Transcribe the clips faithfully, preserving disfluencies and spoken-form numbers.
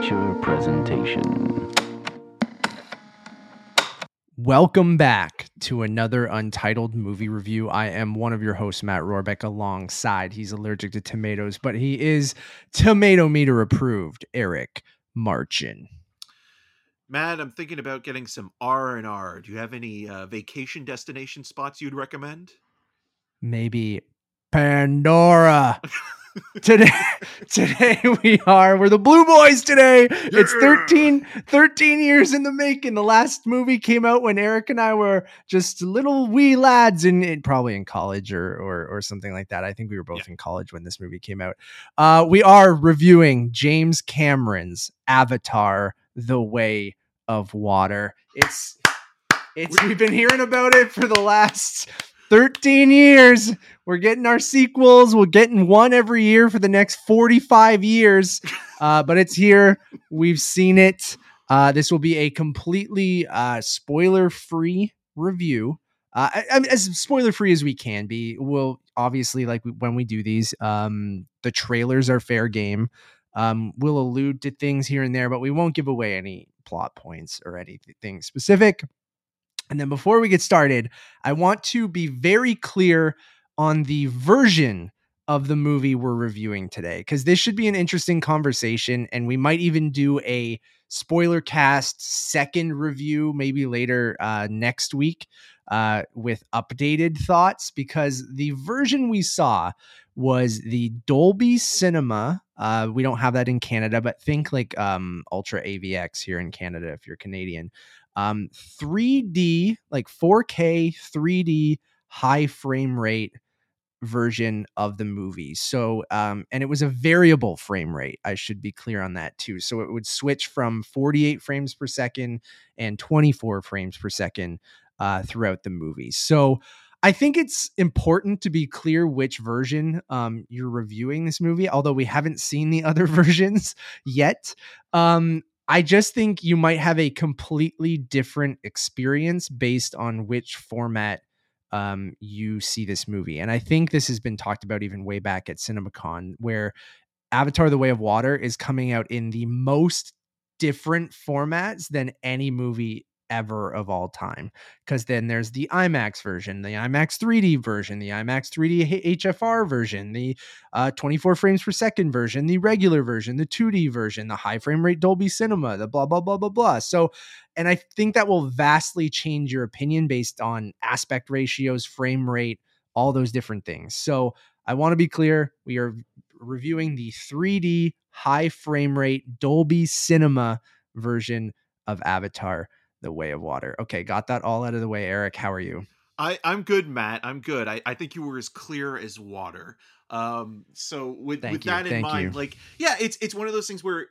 Feature presentation. Welcome back to another Untitled Movie Review. I am one of your hosts, Matt Rohrbeck, alongside, he's allergic to tomatoes, but he is tomato meter approved, Eric Marchin. Matt, I'm thinking about getting some R and R. Do you have any uh, vacation destination spots you'd recommend? Maybe Pandora. Today, today we are, we're the Blue Boys today. Yeah. It's thirteen, thirteen years in the making. The last movie came out when Eric and I were just little wee lads in, in probably in college or, or, or something like that. I think we were both yeah. in college when this movie came out. Uh, we are reviewing James Cameron's Avatar: The Way of Water. It's, it's, we've been hearing about it for the last thirteen years. We're getting our sequels. We're getting one every year for the next forty-five years. Uh, but it's here. We've seen it. Uh, this will be a completely uh, spoiler-free review. Uh, I, I mean, as spoiler-free as we can be. We'll obviously, like when we do these, um, the trailers are fair game. Um, we'll allude to things here and there, but we won't give away any plot points or anything specific. And then before we get started, I want to be very clear on the version of the movie we're reviewing today, because this should be an interesting conversation, and we might even do a spoiler cast second review maybe later uh, next week uh, with updated thoughts, because the version we saw was the Dolby Cinema. Uh, we don't have that in Canada, but think like um, Ultra A V X here in Canada if you're Canadian. Um, three D, like four K, three D, high frame rate version of the movie. So, um, and it was a variable frame rate. I should be clear on that too. So it would switch from forty-eight frames per second and twenty-four frames per second, uh, throughout the movie. So I think it's important to be clear which version, um, you're reviewing this movie, although we haven't seen the other versions yet. Um, I just think you might have a completely different experience based on which format um, you see this movie. And I think this has been talked about even way back at CinemaCon, where Avatar: The Way of Water is coming out in the most different formats than any movie ever of all time. Because then there's the IMAX version, the IMAX three D version, the IMAX three D H F R version, the uh, twenty-four frames per second version, the regular version, the two D version, the high frame rate Dolby Cinema, the blah, blah, blah, blah, blah. So, and I think that will vastly change your opinion based on aspect ratios, frame rate, all those different things. So I want to be clear, we are reviewing the three D high frame rate Dolby Cinema version of Avatar: The Way of Water. Okay, got that all out of the way. Eric, how are you? I, I'm good, Matt. I'm good. I, I think you were as clear as water. Um, so with, with that in mind, like, yeah, it's it's one of those things where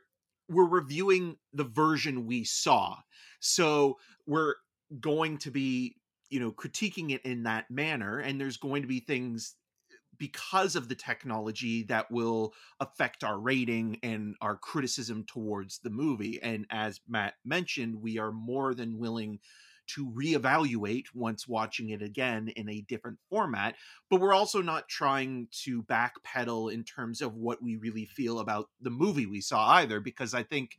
we're reviewing the version we saw. So we're going to be, you know, critiquing it in that manner. And there's going to be things because of the technology that will affect our rating and our criticism towards the movie. And as Matt mentioned, we are more than willing to reevaluate once watching it again in a different format, but we're also not trying to backpedal in terms of what we really feel about the movie we saw either, because I think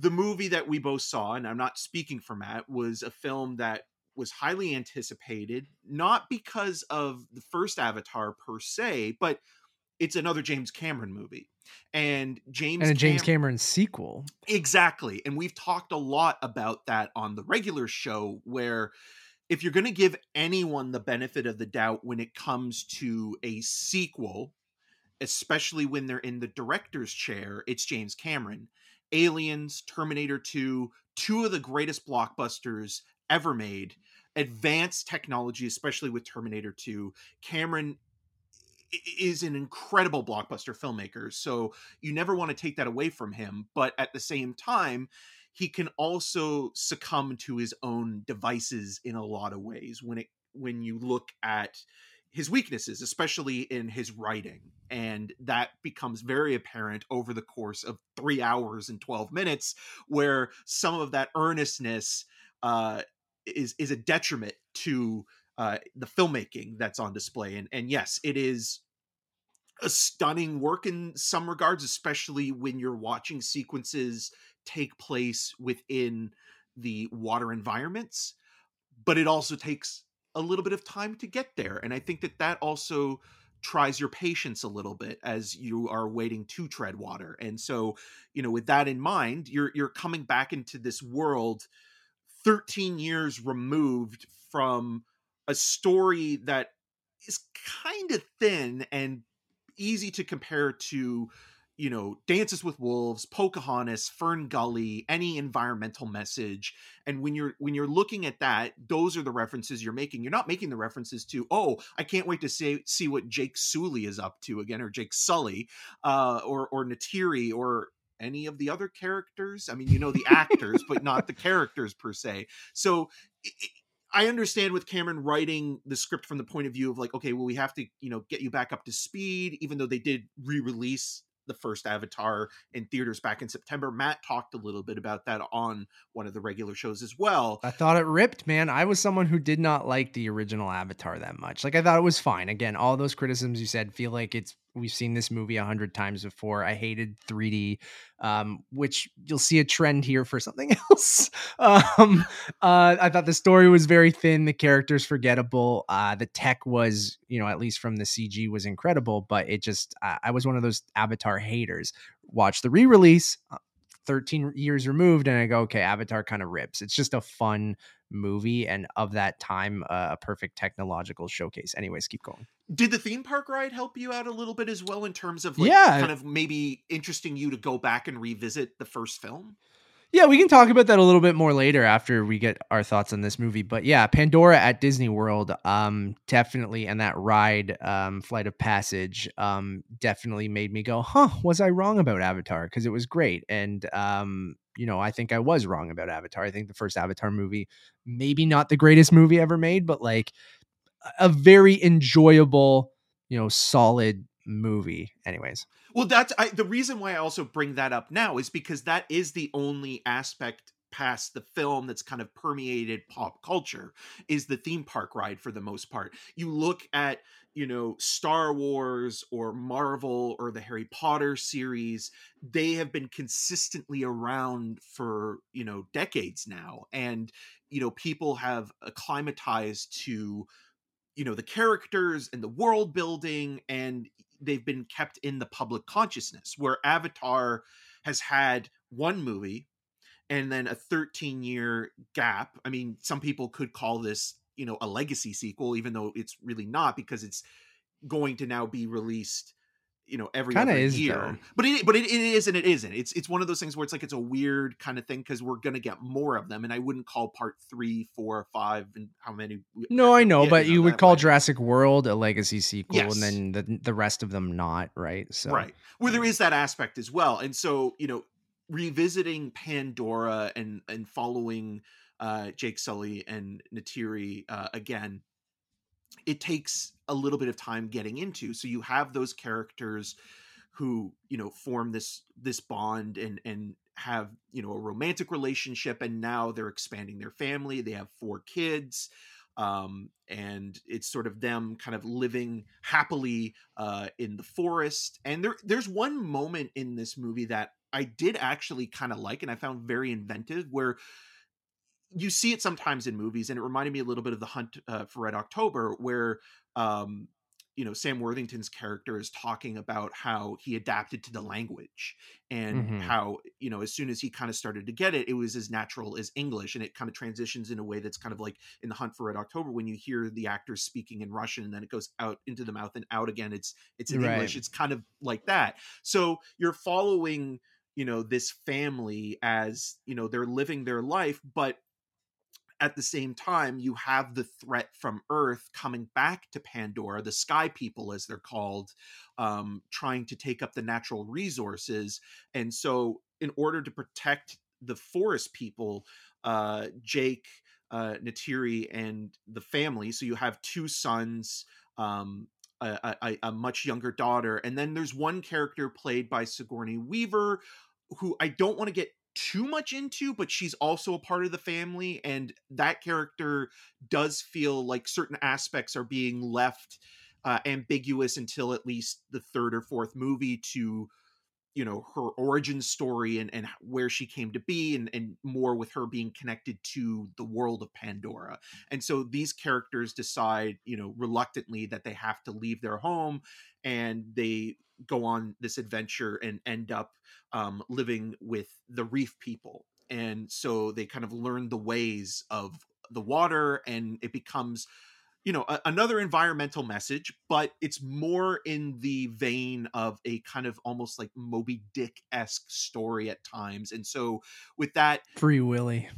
the movie that we both saw, and I'm not speaking for Matt, was a film that was highly anticipated, not because of the first Avatar per se, but it's another James Cameron movie and James and a Cam- James Cameron sequel. Exactly. And we've talked a lot about that on the regular show, where if you're going to give anyone the benefit of the doubt when it comes to a sequel, especially when they're in the director's chair, it's James Cameron. Aliens, Terminator two, two of the greatest blockbusters ever made, advanced technology, especially with Terminator two. Cameron is an incredible blockbuster filmmaker, so you never want to take that away from him. But at the same time, he can also succumb to his own devices in a lot of ways when it when you look at his weaknesses, especially in his writing. And that becomes very apparent over the course of three hours and twelve minutes, where some of that earnestness uh is is a detriment to uh the filmmaking that's on display. And and yes, it is a stunning work in some regards, especially when you're watching sequences take place within the water environments, but it also takes a little bit of time to get there. And I think that that also tries your patience a little bit as you are waiting to tread water. And so, you know, with that in mind, you're you're coming back into this world thirteen years removed from a story that is kind of thin and easy to compare to, you know, Dances with Wolves, Pocahontas, Fern Gully, any environmental message. And when you're when you're looking at that, those are the references you're making. You're not making the references to, oh, I can't wait to see see what Jake Sully is up to again, or Jake Sully, uh, or or Neytiri, or any of the other characters. I mean, you know the actors, but not the characters per se. So it, I understand with Cameron writing the script from the point of view of like, okay, well, we have to, you know, get you back up to speed, even though they did re-release the first Avatar in theaters back in September. Matt talked a little bit about that on one of the regular shows as well. I thought it ripped, man. I was someone who did not like the original Avatar that much. Like, I thought it was fine. Again, all those criticisms you said feel like it's, we've seen this movie a hundred times before. I hated three D, um, which you'll see a trend here for something else. um, uh, I thought the story was very thin. The characters forgettable. Uh, the tech was, you know, at least from the C G, was incredible, but it just, I, I was one of those Avatar haters. Watch the re-release uh, thirteen years removed, and I go, okay, Avatar kind of rips. It's just a fun movie, and of that time, uh, a perfect technological showcase. Anyways, keep going. Did the theme park ride help you out a little bit as well in terms of like, yeah, kind of maybe interesting you to go back and revisit the first film? Yeah, we can talk about that a little bit more later after we get our thoughts on this movie. But yeah, Pandora at Disney World, um, definitely, and that ride, um, Flight of Passage, um, definitely made me go, huh, was I wrong about Avatar? Because it was great. And, um, you know, I think I was wrong about Avatar. I think the first Avatar movie, maybe not the greatest movie ever made, but like a very enjoyable, you know, solid movie. Anyways, well, that's I, the reason why I also bring that up now is because that is the only aspect past the film that's kind of permeated pop culture, is the theme park ride for the most part. You look at, you know, Star Wars or Marvel or the Harry Potter series, they have been consistently around for, you know, decades now. And, you know, people have acclimatized to, you know, the characters and the world building, and they've been kept in the public consciousness, where Avatar has had one movie and then a thirteen year gap. I mean, some people could call this, you know, a legacy sequel, even though it's really not, because it's going to now be released, you know, every other year. Though. But it, but it, it is and it isn't. It's it's one of those things where it's like, it's a weird kind of thing, because we're gonna get more of them, and I wouldn't call part three, four, five, and how many. No, I know, but you would call way. Jurassic World a legacy sequel, yes, and then the the rest of them not, right? So right, well, there is that aspect as well, and so, you know, revisiting Pandora and and following uh, Jake Sully and Neytiri uh, again, it takes a little bit of time getting into. So you have those characters who, you know, form this this bond and and have, you know, a romantic relationship, and now they're expanding their family. They have four kids, um, and it's sort of them kind of living happily uh, in the forest. And there there's one moment in this movie that I did actually kind of like, and I found very inventive, where you see it sometimes in movies, and it reminded me a little bit of The Hunt uh, for Red October, where, um, you know, Sam Worthington's character is talking about how he adapted to the language, and mm-hmm. how, you know, as soon as he kind of started to get it, it was as natural as English. And it kind of transitions in a way that's kind of like in The Hunt for Red October, when you hear the actors speaking in Russian and then it goes out into the mouth and out again, it's, it's in right. English. It's kind of like that. So you're following, you know, this family as, you know, they're living their life, but at the same time, you have the threat from Earth coming back to Pandora, the Sky People, as they're called, um, trying to take up the natural resources. And so in order to protect the forest people, uh, Jake, uh, Neytiri, and the family, so you have two sons, um, a, a, a much younger daughter, and then there's one character played by Sigourney Weaver, who I don't want to get too much into, but she's also a part of the family, and that character does feel like certain aspects are being left uh, ambiguous until at least the third or fourth movie to, you know, her origin story and, and where she came to be, and, and more with her being connected to the world of Pandora. And so these characters decide, you know, reluctantly that they have to leave their home, and they go on this adventure and end up um, living with the reef people. And so they kind of learn the ways of the water, and it becomes, you know, a, another environmental message, but it's more in the vein of a kind of almost like Moby Dick-esque story at times. And so with that, Free Willy.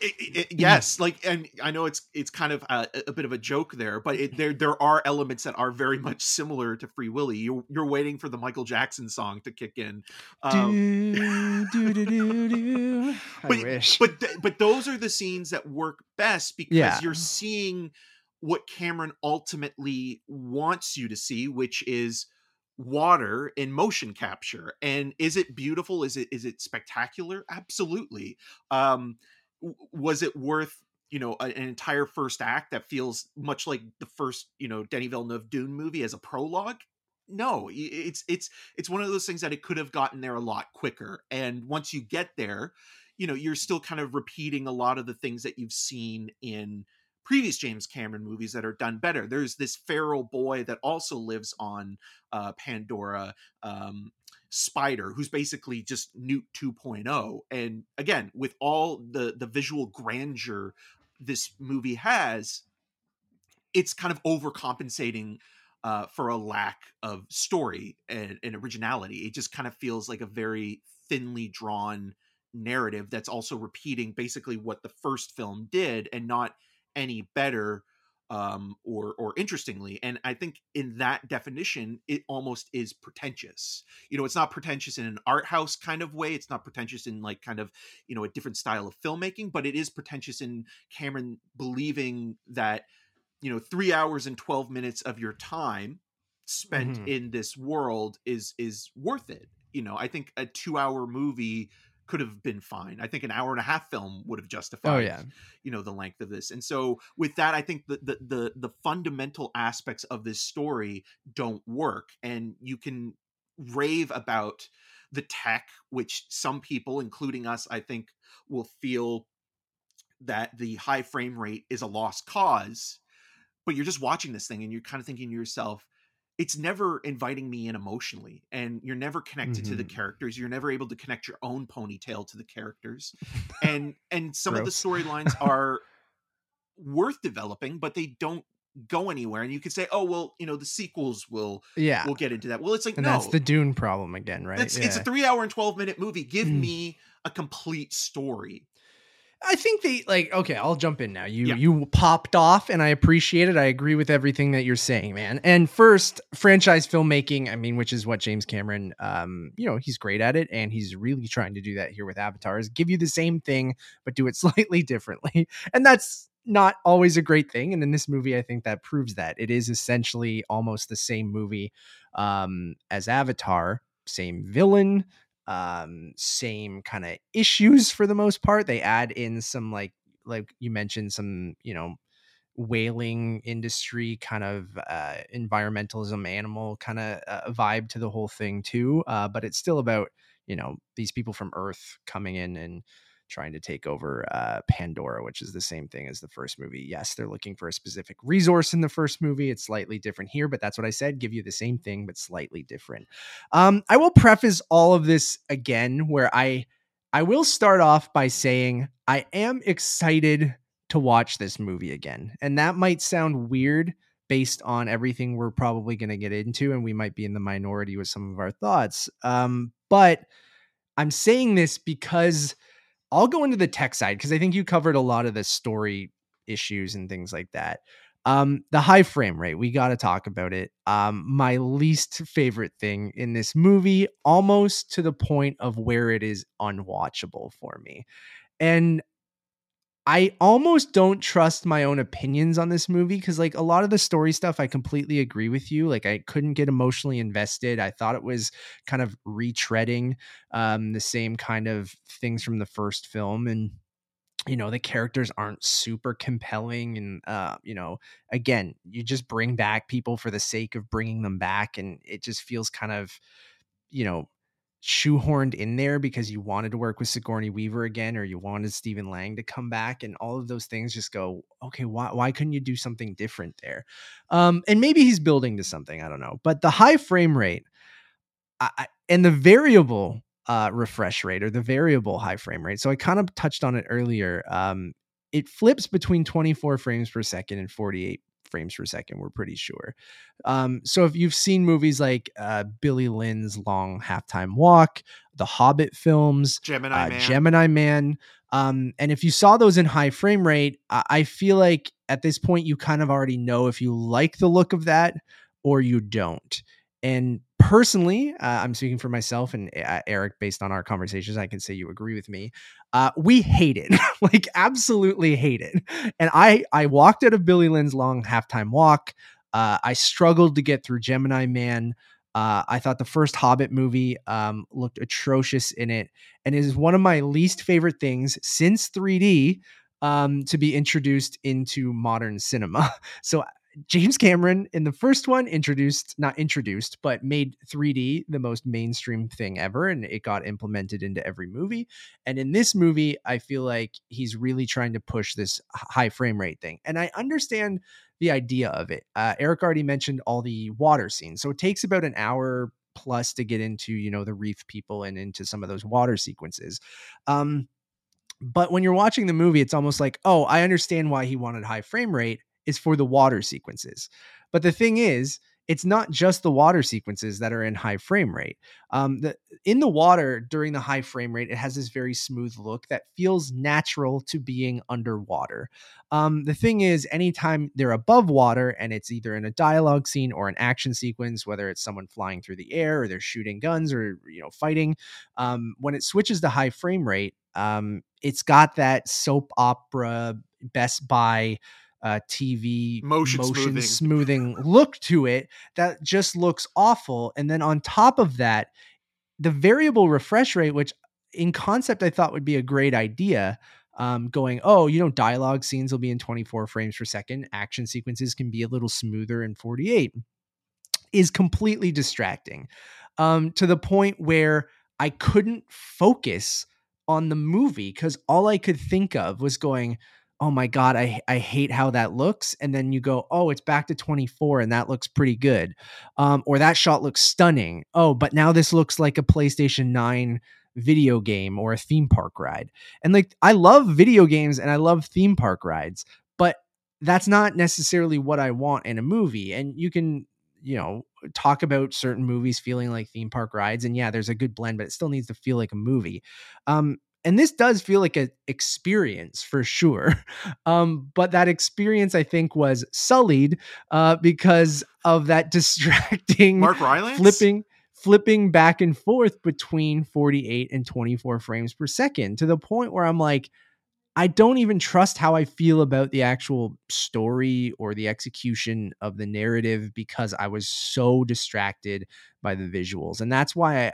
It, it, it, yes, like, and I know it's it's kind of a, a bit of a joke there, but it, there there are elements that are very much similar to Free Willy. You're, you're waiting for the Michael Jackson song to kick in. Um, do, do, do, do. I but, wish. But, th- but those are the scenes that work best, because yeah. you're seeing what Cameron ultimately wants you to see, which is water in motion capture. And is it beautiful? Is it is it spectacular? Absolutely. Um Was it worth, you know, an entire first act that feels much like the first, you know, Denis Villeneuve Dune movie as a prologue? No, it's it's it's one of those things that it could have gotten there a lot quicker. And once you get there, you know, you're still kind of repeating a lot of the things that you've seen in previous James Cameron movies that are done better. There's this feral boy that also lives on uh, Pandora, um, Spider, who's basically just Newt two point oh. And again, with all the, the visual grandeur this movie has, it's kind of overcompensating uh, for a lack of story and, and originality. It just kind of feels like a very thinly drawn narrative that's also repeating basically what the first film did, and not any better um, or or interestingly. And I think in that definition, it almost is pretentious. You know, it's not pretentious in an art house kind of way. It's not pretentious in like kind of, you know, a different style of filmmaking, but it is pretentious in Cameron believing that, you know, three hours and twelve minutes of your time spent mm-hmm. in this world is is worth it. You know, I think a two hour movie could have been fine. I think an hour and a half film would have justified, oh, yeah. you know, the length of this. And so with that, I think the, the the the fundamental aspects of this story don't work. And you can rave about the tech, which some people, including us, I think, will feel that the high frame rate is a lost cause. But you're just watching this thing and you're kind of thinking to yourself, it's never inviting me in emotionally, and you're never connected mm-hmm. to the characters. You're never able to connect your own ponytail to the characters. And, and some Gross. of the storylines are worth developing, but they don't go anywhere. And you could say, oh, well, you know, the sequels will, yeah. will get into that. Well, it's like, and no, that's the Dune problem again, right? That's, yeah. It's a three hour and twelve minute movie. Give mm. me a complete story. I think they like, okay, I'll jump in now. You yeah. you popped off, and I appreciate it. I agree with everything that you're saying, man. And first, franchise filmmaking, I mean, which is what James Cameron, um, you know, he's great at it, and he's really trying to do that here with Avatar, is give you the same thing, but do it slightly differently. And that's not always a great thing. And in this movie, I think that proves that. It is essentially almost the same movie um, as Avatar, same villain, um same kind of issues for the most part. They add in some like like you mentioned, some, you know, whaling industry kind of uh environmentalism, animal kind of uh, vibe to the whole thing too, uh but it's still about, you know, these people from Earth coming in and trying to take over uh Pandora, which is the same thing as the first movie. Yes, they're looking for a specific resource in the first movie. It's slightly different here, but that's what I said. Give you the same thing, but slightly different. Um, I will preface all of this again, where I, I will start off by saying I am excited to watch this movie again. And that might sound weird based on everything we're probably going to get into, and we might be in the minority with some of our thoughts. Um, but I'm saying this because I'll go into the tech side, because I think you covered a lot of the story issues and things like that. Um, the high frame rate, we got to talk about it. Um, my least favorite thing in this movie, almost to the point of where it is unwatchable for me. And I almost don't trust my own opinions on this movie, because like a lot of the story stuff, I completely agree with you. Like, I couldn't get emotionally invested. I thought it was kind of retreading um, the same kind of things from the first film. And you know, the characters aren't super compelling. And, uh, you know, again, you just bring back people for the sake of bringing them back. And it just feels kind of, you know, shoehorned in there because you wanted to work with Sigourney Weaver again, or you wanted Stephen Lang to come back, and all of those things just go, okay, why why couldn't you do something different there? Um, and maybe he's building to something, I don't know. But the high frame rate I, and the variable uh, refresh rate, or the variable high frame rate. So I kind of touched on it earlier. Um, it flips between twenty-four frames per second and forty-eight frames per second, we're pretty sure. Um, so if you've seen movies like uh, Billy Lynn's Long Halftime Walk, the Hobbit films, Gemini uh, Man, Gemini Man, um, and if you saw those in high frame rate, I-, I feel like at this point you kind of already know if you like the look of that or you don't. And personally, uh, I'm speaking for myself and uh, Eric, based on our conversations, I can say you agree with me. Uh, we hate it, like absolutely hate it. And I, I walked out of Billy Lynn's Long Halftime Walk. Uh, I struggled to get through Gemini Man. Uh, I thought the first Hobbit movie um, looked atrocious in it. And it is one of my least favorite things since three D um, to be introduced into modern cinema. So James Cameron in the first one introduced, not introduced, but made three D the most mainstream thing ever. And it got implemented into every movie. And in this movie, I feel like he's really trying to push this high frame rate thing. And I understand the idea of it. Uh, Eric already mentioned all the water scenes. So it takes about an hour plus to get into, you know, the reef people and into some of those water sequences. Um, but when you're watching the movie, it's almost like, oh, I understand why he wanted high frame rate. Is for the water sequences. But the thing is, it's not just the water sequences that are in high frame rate. Um, the, in the water during the high frame rate, it has this very smooth look that feels natural to being underwater. Um, the thing is, anytime they're above water and it's either in a dialogue scene or an action sequence, whether it's someone flying through the air or they're shooting guns or, you know, fighting, um, when it switches to high frame rate, um, it's got that soap opera Best Buy Uh, T V motion, motion smoothing. smoothing look to it that just looks awful. And then on top of that, the variable refresh rate, which in concept I thought would be a great idea, um, going, oh, you know, dialogue scenes will be in twenty-four frames per second. Action sequences can be a little smoother in forty-eight, is completely distracting, um, to the point where I couldn't focus on the movie because all I could think of was going, oh my God, I I hate how that looks. And then you go, oh, it's back to twenty-four and that looks pretty good. Um, or that shot looks stunning. Oh, but now this looks like a PlayStation nine video game or a theme park ride. And like, I love video games and I love theme park rides, but that's not necessarily what I want in a movie. And you can, you know, talk about certain movies feeling like theme park rides, and yeah, there's a good blend, but it still needs to feel like a movie. Um, And this does feel like an experience for sure. Um, but that experience, I think, was sullied uh, because of that distracting Mark Rylance flipping, flipping back and forth between forty-eight and twenty-four frames per second, to the point where I'm like, I don't even trust how I feel about the actual story or the execution of the narrative because I was so distracted by the visuals. And that's why, I,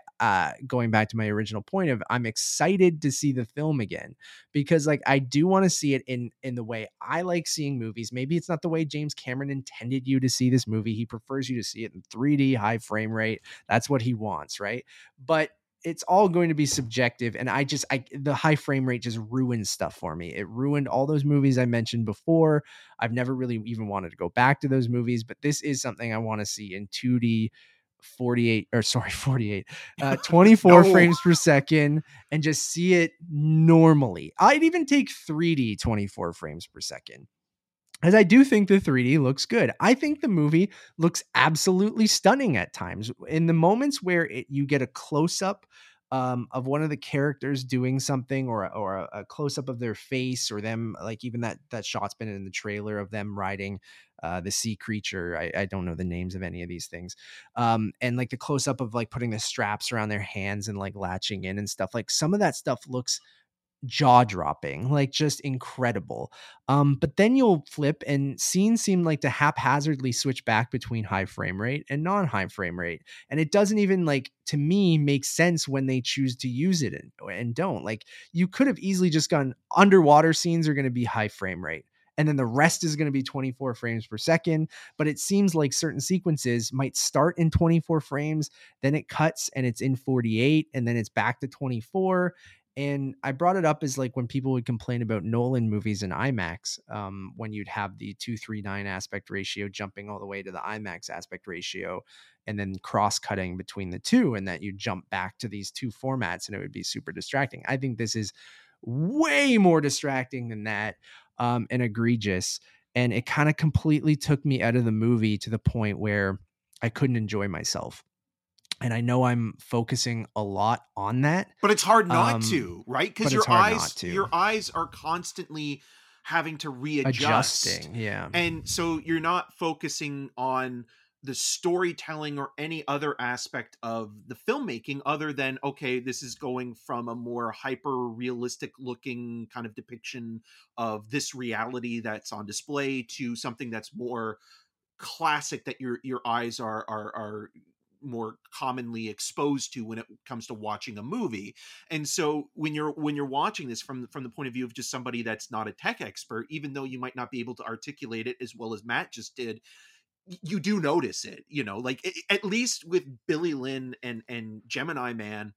uh, going back to my original point of, I'm excited to see the film again, because like, I do want to see it in, in the way I like seeing movies. Maybe it's not the way James Cameron intended you to see this movie. He prefers you to see it in three D high frame rate. That's what he wants. Right. But it's all going to be subjective. And I just, I, the high frame rate just ruins stuff for me. It ruined all those movies I mentioned before. I've never really even wanted to go back to those movies, but this is something I want to see in two D forty-eight or sorry, forty-eight, uh, twenty-four no. frames per second and just see it normally. I'd even take three D twenty-four frames per second. As I do think the three D looks good. I think the movie looks absolutely stunning at times. In the moments where it, you get a close-up um, of one of the characters doing something, or, or a, a close-up of their face, or them, like even that that shot's been in the trailer of them riding uh, the sea creature. I, I don't know the names of any of these things. Um, and like the close-up of like putting the straps around their hands and like latching in and stuff. Like some of that stuff looks jaw-dropping, like just incredible. Um, but then you'll flip and scenes seem like to haphazardly switch back between high frame rate and non-high frame rate. And it doesn't even, like, to me, make sense when they choose to use it and, and don't. Like, you could have easily just gone, underwater scenes are going to be high frame rate, and then the rest is going to be twenty-four frames per second. But it seems like certain sequences might start in twenty-four frames, then it cuts and it's in forty-eight, and then it's back to twenty-four. And I brought it up as, like, when people would complain about Nolan movies in IMAX, um, when you'd have the two three nine aspect ratio jumping all the way to the IMAX aspect ratio, and then cross cutting between the two, and that you jump back to these two formats and it would be super distracting. I think this is way more distracting than that. Um, and egregious. And it kind of completely took me out of the movie to the point where I couldn't enjoy myself. And I know I'm focusing a lot on that, but it's hard not um, to, right? Because your eyes, your eyes are constantly having to readjust. Adjusting, yeah. And so you're not focusing on the storytelling or any other aspect of the filmmaking other than, okay, this is going from a more hyper realistic looking kind of depiction of this reality that's on display to something that's more classic that your, your eyes are, are, are more commonly exposed to when it comes to watching a movie. And so when you're, when you're watching this from, from the point of view of just somebody that's not a tech expert, even though you might not be able to articulate it as well as Matt just did, you do notice it, you know, like it, at least with Billy Lynn and, and Gemini Man,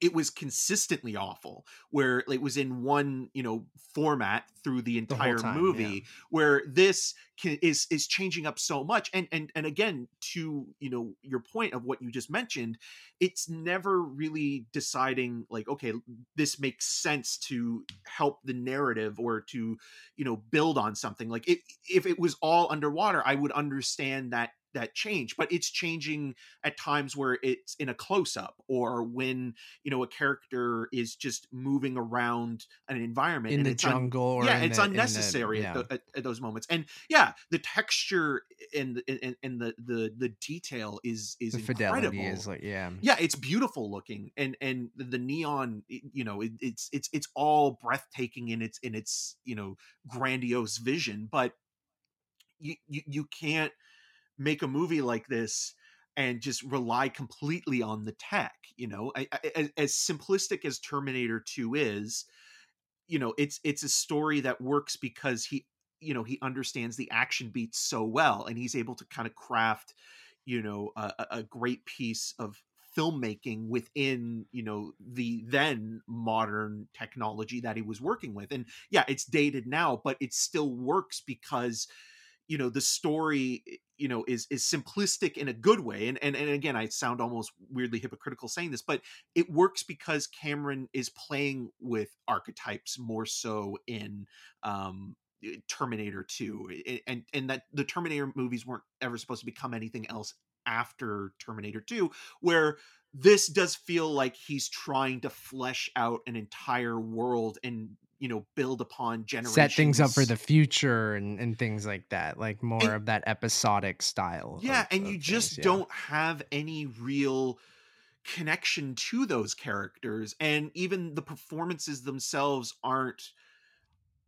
it was consistently awful where it was in one, you know, format through the entire the whole time, movie yeah. where this can, is, is changing up so much. And, and, and again, to, you know, your point of what you just mentioned, it's never really deciding like, okay, this makes sense to help the narrative or to, you know, build on something. Like it, if it was all underwater, I would understand that, that change, but it's changing at times where it's in a close-up or when, you know, a character is just moving around an environment in and the it's jungle un- yeah it's the, unnecessary the, yeah. at, the, at, at those moments. And yeah, the texture and and, and the, the the detail is is the incredible fidelity is like yeah yeah it's beautiful looking, and and the neon, you know, it, it's it's it's all breathtaking in its in its you know grandiose vision. But you you, you can't make a movie like this and just rely completely on the tech, you know, I, I, as simplistic as Terminator two is, you know, it's, it's a story that works because he, you know, he understands the action beats so well, and he's able to kind of craft, you know, a, a great piece of filmmaking within, you know, the then modern technology that he was working with. And yeah, it's dated now, but it still works because, you know, the story, you know, is, is simplistic in a good way. And, and, and again, I sound almost weirdly hypocritical saying this, but it works because Cameron is playing with archetypes more so in, um, Terminator two, and, and that the Terminator movies weren't ever supposed to become anything else after Terminator two, where this does feel like he's trying to flesh out an entire world and, you know, build upon generations. Set things up for the future and, and things like that, like more and, of that episodic style. Yeah. Of, and of you things, just yeah. don't have any real connection to those characters. And even the performances themselves aren't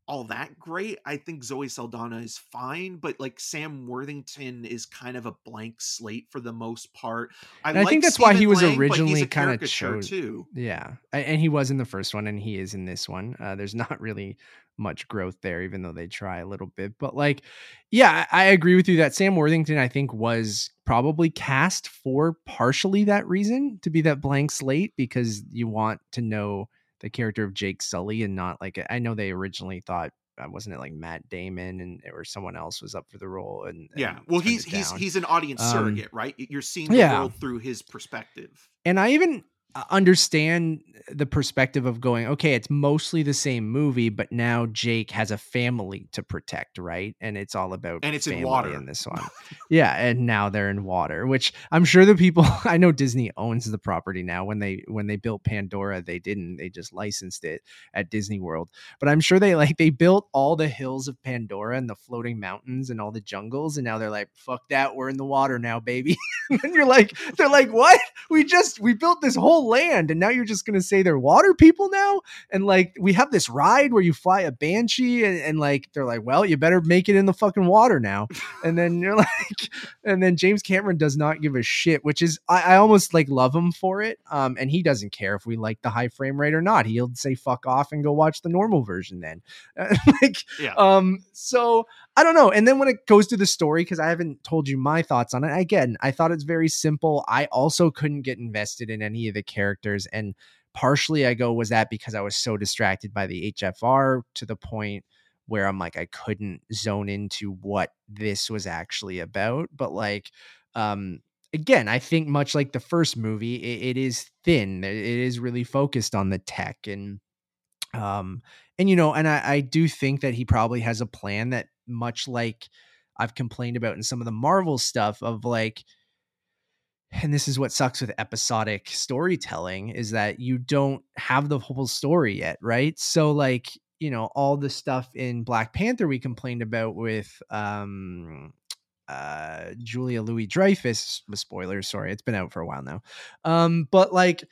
all that great. I think Zoe Saldana is fine, but like Sam Worthington is kind of a blank slate for the most part. I, like I think that's Stephen why he was Lang, originally kind of chosen too. Yeah. And he was in the first one and he is in this one. Uh, there's not really much growth there, even though they try a little bit, but like, yeah, I agree with you that Sam Worthington, I think, was probably cast for partially that reason, to be that blank slate, because you want to know the character of Jake Sully and not like, I know they originally thought, wasn't it like Matt Damon and or someone else was up for the role? And yeah, and well, he's, he's, he's an audience um, surrogate, right? You're seeing the yeah. world through his perspective. And I even understand the perspective of going, okay, it's mostly the same movie, but now Jake has a family to protect, right? And it's all about and it's in water in this one. Yeah, and now they're in water, which I'm sure the people, I know Disney owns the property now. When they when they built Pandora, they didn't, they just licensed it at Disney World. But I'm sure they like they built all the hills of Pandora and the floating mountains and all the jungles, and now they're like, fuck that, we're in the water now, baby. And you're like, they're like, what? We just we built this whole whole land, and now you're just going to say they're water people now? And like, we have this ride where you fly a banshee, and, and like, they're like, well, you better make it in the fucking water now. And then you're like, and then James Cameron does not give a shit, which is, I, I almost like love him for it. Um, and he doesn't care if we like the high frame rate or not. He'll say fuck off and go watch the normal version then. like, yeah. Um, so I don't know. And then when it goes to the story, because I haven't told you my thoughts on it, again, I thought it's very simple. I also couldn't get invested in any of the characters. And partially I go, was that because I was so distracted by the H F R to the point where I'm like, I couldn't zone into what this was actually about. But like, um, again, I think much like the first movie, it, it is thin. It is really focused on the tech and, um, and, you know, and I, I do think that he probably has a plan that, much like I've complained about in some of the Marvel stuff of like, and this is what sucks with episodic storytelling, is that you don't have the whole story yet. Right. So like, you know, all the stuff in Black Panther we complained about with um, uh, Julia Louis-Dreyfus, spoilers, sorry, it's been out for a while now. Um, but like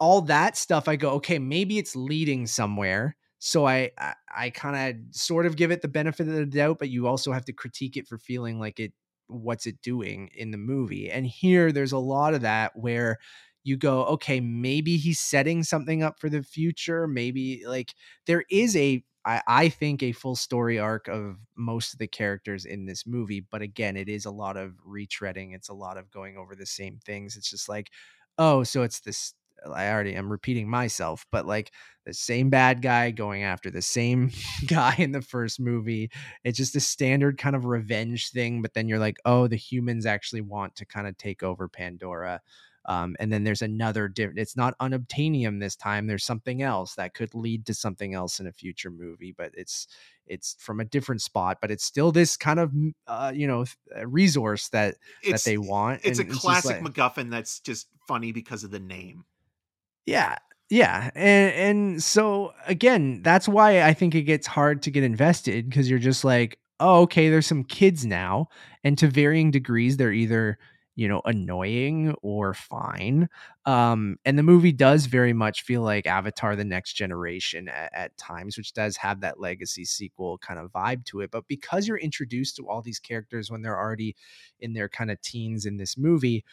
all that stuff, I go, okay, maybe it's leading somewhere. So I, I, I kind of sort of give it the benefit of the doubt, but you also have to critique it for feeling like it, what's it doing in the movie? And here there's a lot of that where you go, okay, maybe he's setting something up for the future. Maybe like there is a, I, I think a full story arc of most of the characters in this movie. But again, it is a lot of retreading. It's a lot of going over the same things. It's just like, oh, so it's this, I already am repeating myself, but like the same bad guy going after the same guy in the first movie. It's just a standard kind of revenge thing. But then you're like, oh, the humans actually want to kind of take over Pandora. Um, and then there's another different, it's not unobtainium this time. There's something else that could lead to something else in a future movie, but it's, it's from a different spot, but it's still this kind of, uh, you know, resource that, it's, that they want. It's and a it's classic like, MacGuffin. That's just funny because of the name. Yeah. Yeah. And and so again, that's why I think it gets hard to get invested, because you're just like, oh, okay, there's some kids now. And to varying degrees, they're either, you know, annoying or fine. Um, and the movie does very much feel like Avatar: The Next Generation at, at times, which does have that legacy sequel kind of vibe to it. But because you're introduced to all these characters when they're already in their kind of teens in this movie,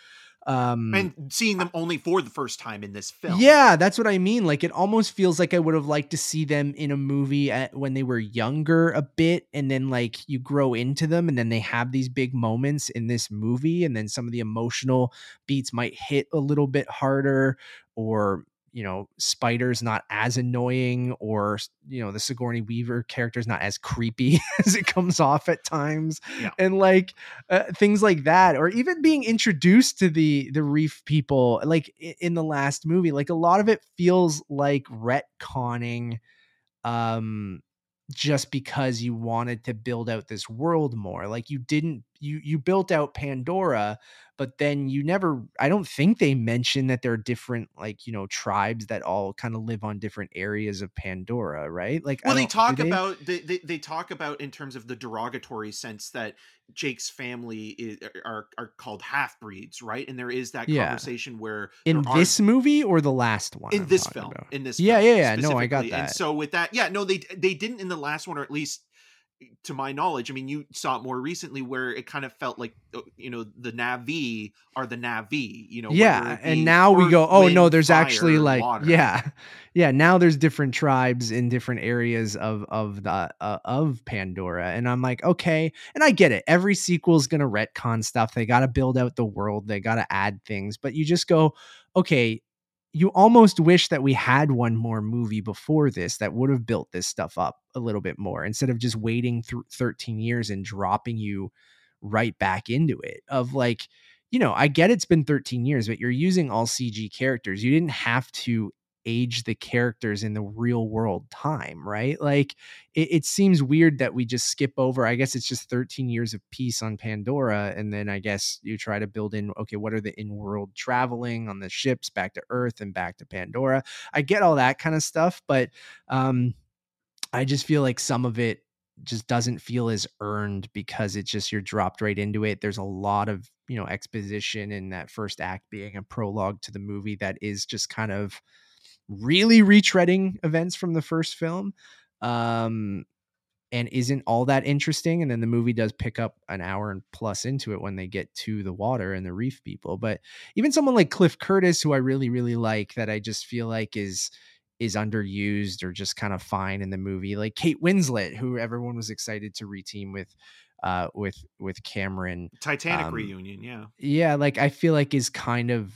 Um, and seeing them only for the first time in this film. Yeah, that's what I mean. Like, it almost feels like I would have liked to see them in a movie at, when they were younger a bit. And then like you grow into them and then they have these big moments in this movie. And then some of the emotional beats might hit a little bit harder, or, you know, Spider's not as annoying, or, you know, the Sigourney Weaver character's not as creepy as it comes off at times. Yeah. And like uh, things like that, or even being introduced to the, the reef people, like in the last movie, like a lot of it feels like retconning, um, just because you wanted to build out this world more. Like you didn't, you, you built out Pandora, but then you never, I don't think they mention that there are different, like, you know, tribes that all kind of live on different areas of Pandora. Right. Like, well, they talk they? about, they, they, they talk about in terms of the derogatory sense that Jake's family is, are, are called half breeds. Right. And there is that yeah. conversation where in this movie or the last one, in I'm this film, about. in this, yeah, film yeah, yeah. No, I got that. And so with that, yeah, no, they, they didn't in the last one, or at least to my knowledge. I mean, you saw it more recently where it kind of felt like, you know, the Na'vi are the Na'vi, you know? Yeah. And now we go, oh no, there's actually like, yeah, yeah. Now there's different tribes in different areas of, of the, uh, of Pandora. And I'm like, okay. And I get it. Every sequel is going to retcon stuff. They got to build out the world. They got to add things, but you just go, okay, you almost wish that we had one more movie before this that would have built this stuff up a little bit more, instead of just waiting through thirteen years and dropping you right back into it of like, you know, I get it's been thirteen years, but you're using all C G characters. You didn't have to age the characters in the real world time, right? Like it, it seems weird that we just skip over. I guess it's just thirteen years of peace on Pandora, and then I guess you try to build in, okay, what are the in-world traveling on the ships back to Earth and back to Pandora? I get all that kind of stuff, but um I just feel like some of it just doesn't feel as earned because it's just, you're dropped right into it. There's a lot of, you know, exposition in that first act being a prologue to the movie that is just kind of really retreading events from the first film. Um, and isn't all that interesting. And then the movie does pick up an hour and plus into it when they get to the water and the reef people. But even someone like Cliff Curtis, who I really, really like, that I just feel like is, is underused or just kind of fine in the movie, like Kate Winslet, who everyone was excited to reteam with, uh, with, with Cameron. Titanic um, reunion. Yeah. Yeah. Like, I feel like is kind of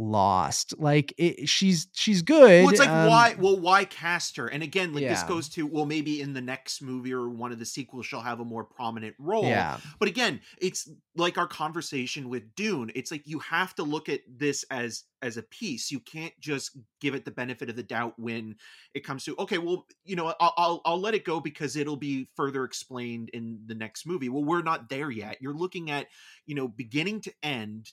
lost. Like it, she's she's good. Well, it's like um, why well why cast her? And again, like yeah. this goes to, well, maybe in the next movie or one of the sequels she'll have a more prominent role. Yeah. But again, it's like our conversation with Dune. It's like you have to look at this as as a piece. You can't just give it the benefit of the doubt when it comes to, okay, well, you know, I'll I'll, I'll let it go because it'll be further explained in the next movie. Well, we're not there yet. You're looking at, you know, beginning to end,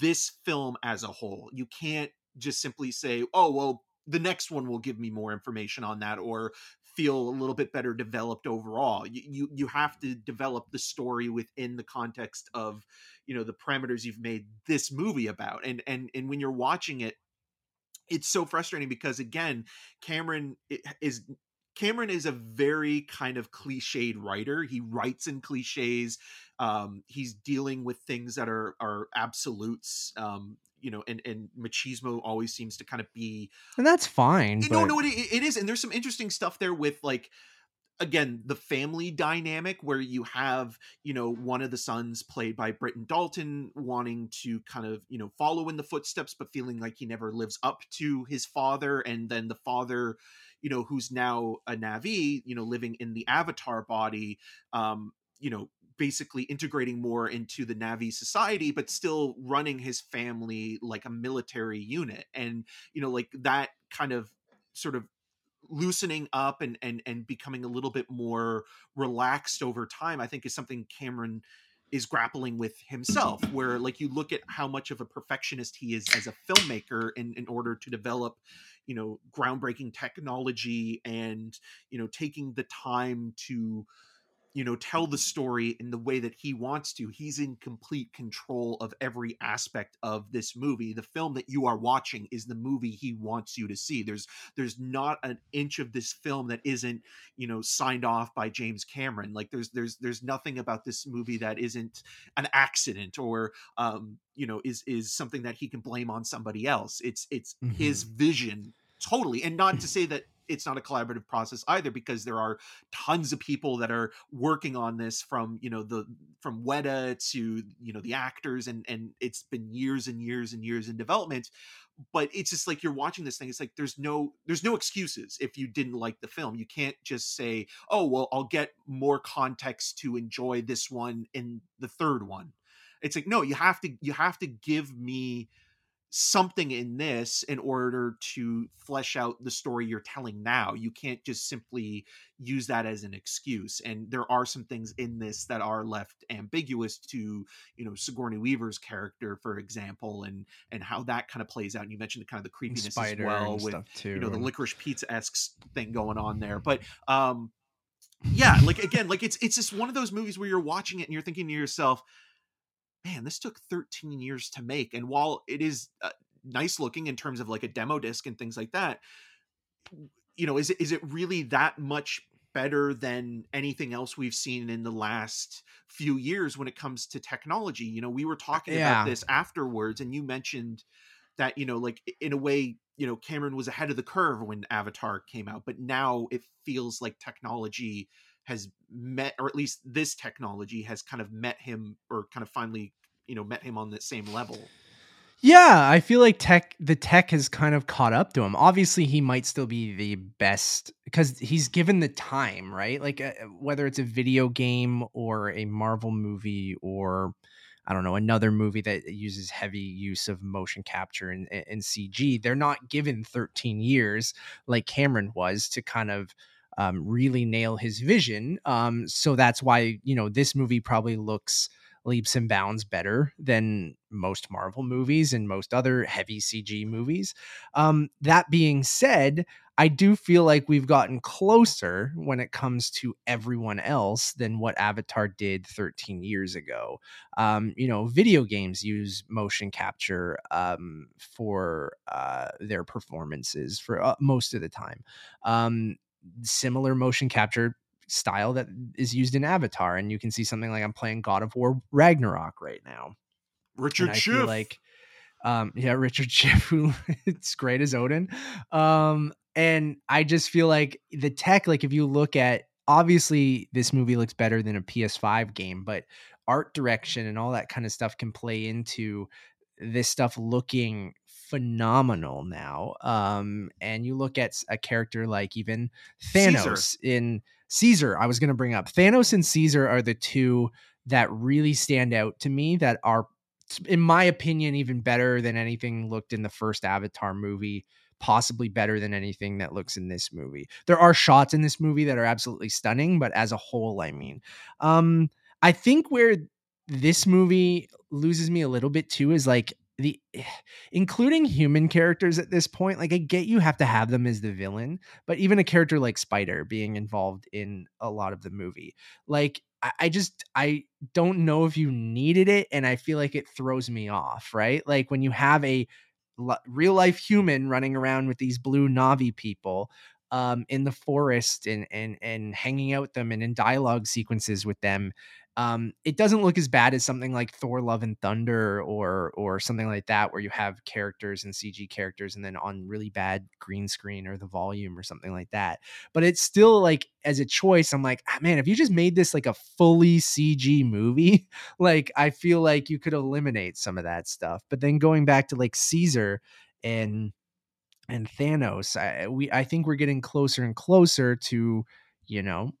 this film as a whole. You can't just simply say, oh, well, the next one will give me more information on that or feel a little bit better developed overall. You, you, you have to develop the story within the context of, you know, the parameters you've made this movie about. And, and, and when you're watching it, it's so frustrating because again, Cameron is, Cameron is a very kind of cliched writer. He writes in cliches. Um, he's dealing with things that are, are absolutes, um, you know, and, and machismo always seems to kind of be, and that's fine. But... No, no, it, it is. And there's some interesting stuff there with, like, again, the family dynamic where you have, you know, one of the sons played by Britton Dalton wanting to kind of, you know, follow in the footsteps, but feeling like he never lives up to his father. And then the father, you know, who's now a Na'vi, you know, living in the Avatar body, um, you know, basically integrating more into the Na'vi society, but still running his family like a military unit. And, you know, like that kind of sort of loosening up and, and, and becoming a little bit more relaxed over time, I think is something Cameron is grappling with himself, where like you look at how much of a perfectionist he is as a filmmaker in, in order to develop, you know, groundbreaking technology and, you know, taking the time to, you know, tell the story in the way that he wants to. He's in complete control of every aspect of this movie. The film that you are watching is the movie he wants you to see. There's, there's not an inch of this film that isn't, you know, signed off by James Cameron. Like there's, there's, there's nothing about this movie that isn't an accident or, um, you know, is, is something that he can blame on somebody else. It's, it's mm-hmm. his vision totally. And not to say that it's not a collaborative process either, because there are tons of people that are working on this from, you know, the, from Weta to, you know, the actors, and, and it's been years and years and years in development, but it's just like, you're watching this thing. It's like, there's no, there's no excuses. If you didn't like the film, you can't just say, oh, well, I'll get more context to enjoy this one in the third one. It's like, no, you have to, you have to give me something in this in order to flesh out the story you're telling now. You can't just simply use that as an excuse. And there are some things in this that are left ambiguous to, you know, Sigourney Weaver's character, for example, and and how that kind of plays out. And you mentioned the kind of the creepiness as well with, you know, the Licorice Pizza-esque thing going on there. But um yeah, like again, like it's it's just one of those movies where you're watching it and you're thinking to yourself, man, this took thirteen years to make. And while it is uh, nice looking in terms of like a demo disc and things like that, you know, is it, is it really that much better than anything else we've seen in the last few years when it comes to technology? You know, we were talking yeah. about this afterwards, and you mentioned that, you know, like in a way, you know, Cameron was ahead of the curve when Avatar came out, but now it feels like technology has met, or at least this technology has kind of met him, or kind of finally, you know, met him on the same level. Yeah. I feel like tech, the tech has kind of caught up to him. Obviously he might still be the best because he's given the time, right? Like uh, whether it's a video game or a Marvel movie, or I don't know, another movie that uses heavy use of motion capture and, and C G, they're not given thirteen years like Cameron was to kind of, Um, really nail his vision. Um, so that's why, you know, this movie probably looks leaps and bounds better than most Marvel movies and most other heavy C G movies. Um, that being said, I do feel like we've gotten closer when it comes to everyone else than what Avatar did thirteen years ago. Um, you know, video games use motion capture um, for uh, their performances for uh, most of the time. Um, similar motion capture style that is used in Avatar, and you can see something like I'm playing God of War Ragnarok right now. Richard Schiff. Feel like, um, yeah, Richard Schiff, who it's great as Odin. Um, and I just feel like the tech, like if you look at, obviously this movie looks better than a P S five game, but art direction and all that kind of stuff can play into this stuff looking phenomenal now. Um, and you look at a character like even Thanos Caesar. in Caesar, I was going to bring up Thanos and Caesar are the two that really stand out to me that are, in my opinion, even better than anything looked in the first Avatar movie, possibly better than anything that looks in this movie. There are shots in this movie that are absolutely stunning, but as a whole, I mean, um, I think where this movie loses me a little bit too is like the including human characters at this point. Like I get you have to have them as the villain, but even a character like Spider being involved in a lot of the movie, like, I just, I don't know if you needed it. And I feel like it throws me off, right? Like when you have a l- real life human running around with these blue Na'vi people um, in the forest and, and, and hanging out with them and in dialogue sequences with them. Um, it doesn't look as bad as something like Thor, Love and Thunder or, or something like that, where you have characters and C G characters and then on really bad green screen or the volume or something like that. But it's still like, as a choice, I'm like, ah, man, if you just made this like a fully C G movie, like I feel like you could eliminate some of that stuff. But then going back to like Caesar and, and Thanos, I, we, I think we're getting closer and closer to, you know,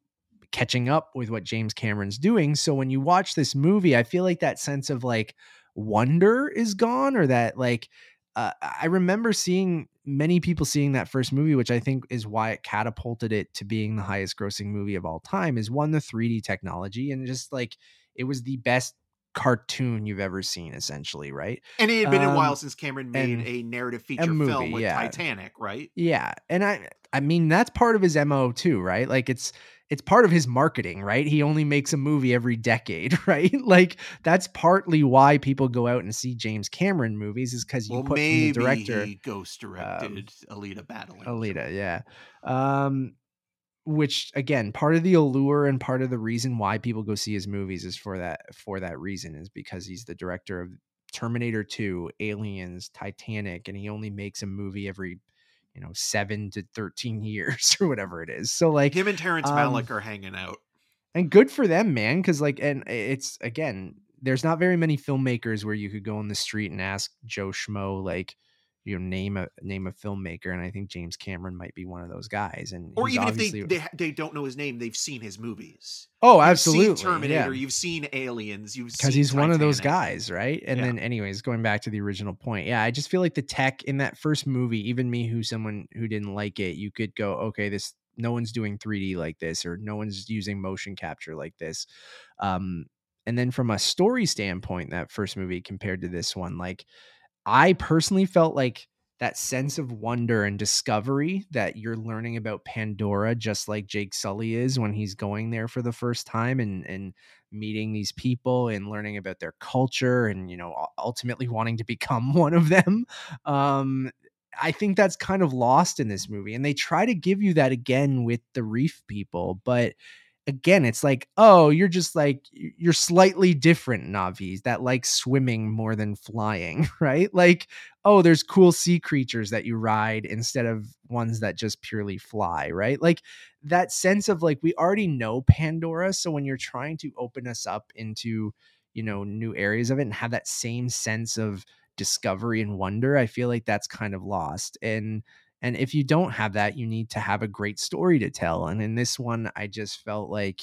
catching up with what James Cameron's doing. So when you watch this movie, I feel like that sense of like wonder is gone, or that like uh, I remember seeing many people seeing that first movie, which I think is why it catapulted it to being the highest grossing movie of all time, is one, the three D technology, and just like it was the best cartoon you've ever seen, essentially, right? And it had been um, a while since Cameron made a narrative feature a movie, film with yeah. Titanic, right? Yeah. And I I mean that's part of his M O too, right? Like it's it's part of his marketing, right? He only makes a movie every decade, right? Like that's partly why people go out and see James Cameron movies, is because you well, put maybe the director he ghost directed um, Alita Battle Angel. Alita, yeah. Um Which again, part of the allure and part of the reason why people go see his movies is for that for that reason, is because he's the director of Terminator two, Aliens, Titanic, and he only makes a movie every, you know, seven to thirteen years or whatever it is. So like him and Terrence um, Malick are hanging out, and good for them, man. Because like, and it's again, there's not very many filmmakers where you could go on the street and ask Joe Schmo like, you know, name a name a filmmaker, and I think James Cameron might be one of those guys. And or even if they, they they don't know his name, they've seen his movies. Oh, absolutely. You've seen Terminator, yeah. You've seen Aliens, you've seen because he's Titanic. One of those guys, right? And yeah. Then, anyways, going back to the original point, yeah, I just feel like the tech in that first movie, even me, who someone who didn't like it, you could go, okay, this no one's doing three D like this, or no one's using motion capture like this. Um, and then from a story standpoint, that first movie compared to this one, like. I personally felt like that sense of wonder and discovery that you're learning about Pandora, just like Jake Sully is when he's going there for the first time and, and meeting these people and learning about their culture and, you know, ultimately wanting to become one of them. Um, I think that's kind of lost in this movie. And they try to give you that again with the reef people, but again, it's like, oh, you're just like, you're slightly different Na'vi that like swimming more than flying, right? Like, oh, there's cool sea creatures that you ride instead of ones that just purely fly, right? Like that sense of like, we already know Pandora. So when you're trying to open us up into, you know, new areas of it and have that same sense of discovery and wonder, I feel like that's kind of lost. And And if you don't have that, you need to have a great story to tell. And in this one, I just felt like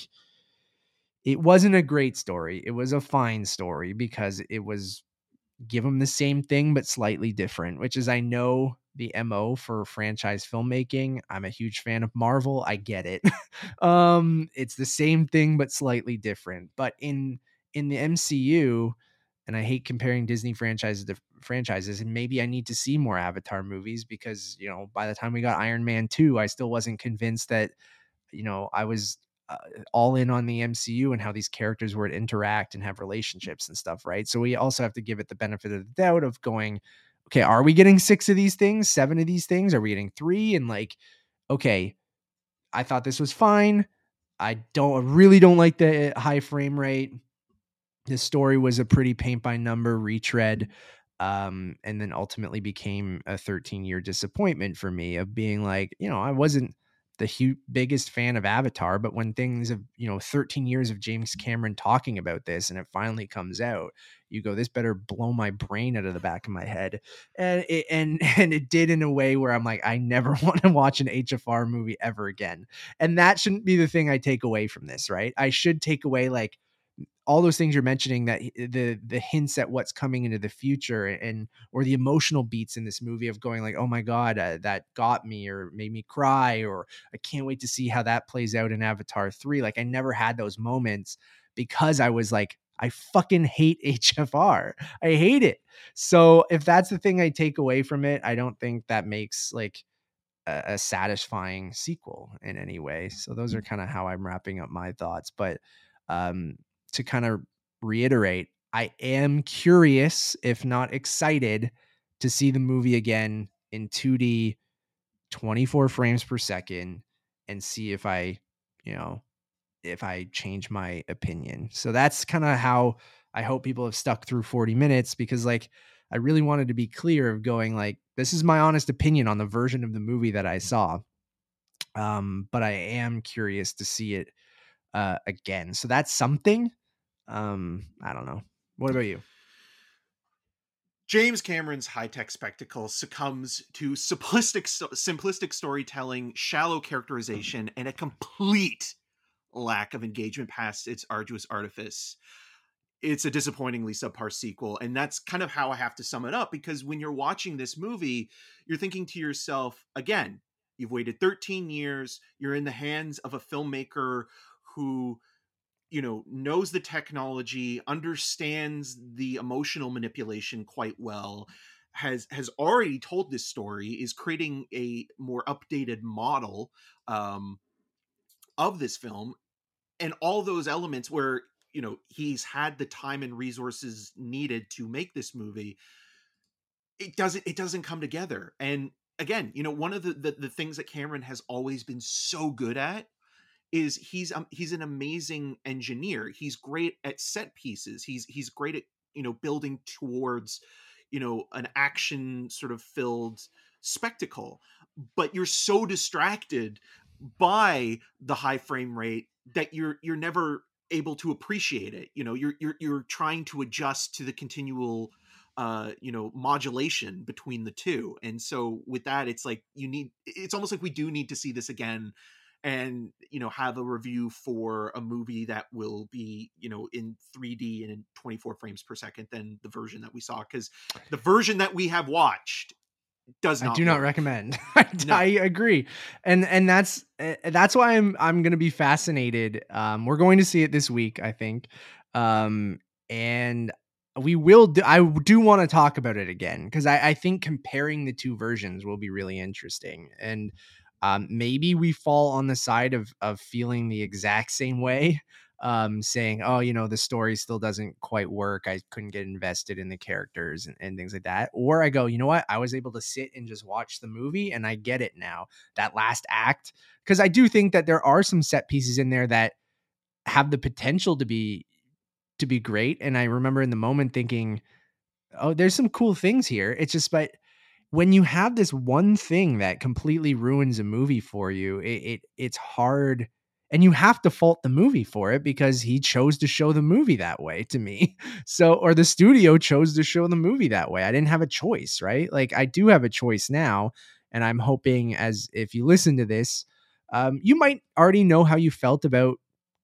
it wasn't a great story. It was a fine story because it was give them the same thing, but slightly different, which is, I know the M O for franchise filmmaking. I'm a huge fan of Marvel. I get it. um, it's the same thing, but slightly different. But in in the M C U, and I hate comparing Disney franchises to franchises. And maybe I need to see more Avatar movies because, you know, by the time we got Iron Man two, I still wasn't convinced that, you know, I was uh, all in on the M C U and how these characters would interact and have relationships and stuff. Right. So we also have to give it the benefit of the doubt of going, okay, are we getting six of these things, seven of these things? Are we getting three? And like, okay, I thought this was fine. I don't I really don't like the high frame rate. The story was a pretty paint by number retread, um, and then ultimately became a thirteen year disappointment for me of being like, you know, I wasn't the huge, biggest fan of Avatar, but when things have, you know, thirteen years of James Cameron talking about this and it finally comes out, you go, this better blow my brain out of the back of my head. And it, and, and it did in a way where I'm like, I never want to watch an H F R movie ever again. And that shouldn't be the thing I take away from this, right? I should take away like all those things you're mentioning, that the, the hints at what's coming into the future and, or the emotional beats in this movie of going like, oh my God, uh, that got me or made me cry, or I can't wait to see how that plays out in Avatar three. Like I never had those moments because I was like, I fucking hate H F R. I hate it. So if that's the thing I take away from it, I don't think that makes like a, a satisfying sequel in any way. So those are kind of how I'm wrapping up my thoughts, but, um, to kind of reiterate, I am curious, if not excited, to see the movie again in two D, twenty-four frames per second, and see if I, you know, if I change my opinion. So that's kind of how I hope people have stuck through forty minutes, because like, I really wanted to be clear of going like, this is my honest opinion on the version of the movie that I saw. Um, but I am curious to see it uh, again. So that's something. Um, I don't know. What about you? James Cameron's high-tech spectacle succumbs to simplistic, simplistic storytelling, shallow characterization, and a complete lack of engagement past its arduous artifice. It's a disappointingly subpar sequel, and that's kind of how I have to sum it up, because when you're watching this movie, you're thinking to yourself, again, you've waited thirteen years, you're in the hands of a filmmaker who, you know, knows the technology, understands the emotional manipulation quite well, has has already told this story, is creating a more updated model um, of this film, and all those elements where, you know, he's had the time and resources needed to make this movie. It doesn't it doesn't come together. And again, you know, one of the the, the things that Cameron has always been so good at is he's um, he's an amazing engineer. He's great at set pieces. He's he's great at, you know, building towards, you know, an action sort of filled spectacle. But you're so distracted by the high frame rate that you're you're never able to appreciate it. You know, you're you're you're trying to adjust to the continual uh you know modulation between the two. And so with that, it's like you need it's almost like we do need to see this again, and, you know, have a review for a movie that will be, you know, in three D and in twenty-four frames per second than the version that we saw, because the version that we have watched does not I do work. Not recommend. I, no. I agree. And and that's that's why I'm I'm going to be fascinated. Um, we're going to see it this week, I think. Um, and we will do, I do want to talk about it again, because I, I think comparing the two versions will be really interesting. And Um, maybe we fall on the side of of feeling the exact same way, um, saying, oh, you know, the story still doesn't quite work. I couldn't get invested in the characters and, and things like that. Or I go, you know what? I was able to sit and just watch the movie and I get it now. That last act, because I do think that there are some set pieces in there that have the potential to be to be great. And I remember in the moment thinking, oh, there's some cool things here. It's just, but when you have this one thing that completely ruins a movie for you, it, it it's hard, and you have to fault the movie for it, because he chose to show the movie that way to me. So, or the studio chose to show the movie that way. I didn't have a choice, right? Like I do have a choice now. And I'm hoping, as if you listen to this, um, you might already know how you felt about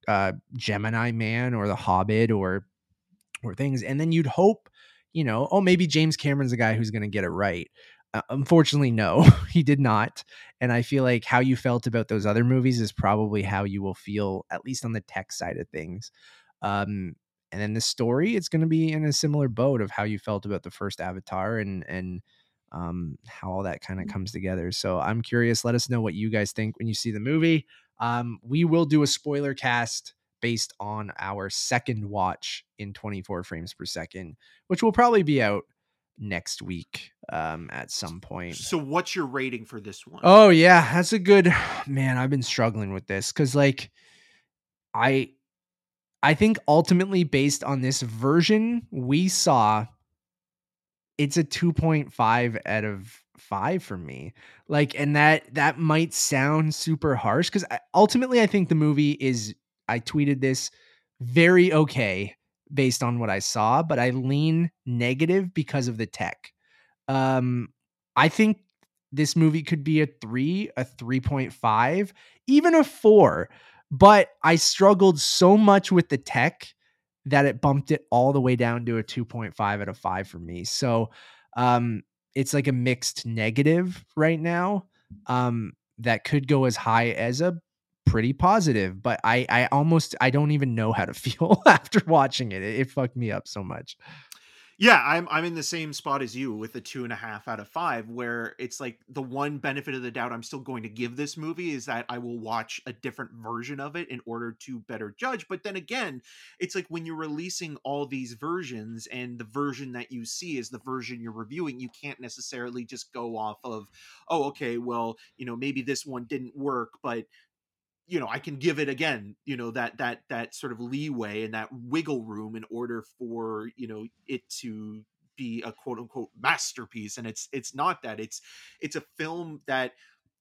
uh, Gemini Man or The Hobbit or, or things. And then you'd hope, you know, oh, maybe James Cameron's the guy who's going to get it right. Unfortunately, no, he did not. And I feel like how you felt about those other movies is probably how you will feel, at least on the tech side of things. Um, And then the story, it's going to be in a similar boat of how you felt about the first Avatar and and um, how all that kind of comes together. So I'm curious. Let us know what you guys think when you see the movie. Um, we will do a spoiler cast based on our second watch in twenty-four frames per second, which will probably be out next week um, at some point. So what's your rating for this one? Oh, yeah, that's a good man. I've been struggling with this because like I I think ultimately based on this version we saw, it's a two point five out of five for me. Like, and that that might sound super harsh because ultimately I think the movie is, I tweeted this, very okay based on what I saw, but I lean negative because of the tech. Um, I think this movie could be a three, a three point five, even a four, but I struggled so much with the tech that it bumped it all the way down to a two point five out of five for me. So um, it's like a mixed negative right now um, that could go as high as a pretty positive, but I, I almost, I don't even know how to feel after watching it. it. It fucked me up so much. Yeah. I'm, I'm in the same spot as you with a two and a half out of five, where it's like the one benefit of the doubt I'm still going to give this movie is that I will watch a different version of it in order to better judge. But then again, it's like when you're releasing all these versions and the version that you see is the version you're reviewing, you can't necessarily just go off of, oh, okay, well, you know, maybe this one didn't work, but you know, I can give it again, you know, that, that, that sort of leeway and that wiggle room in order for, you know, it to be a quote unquote masterpiece. And it's, it's not that. It's, it's a film that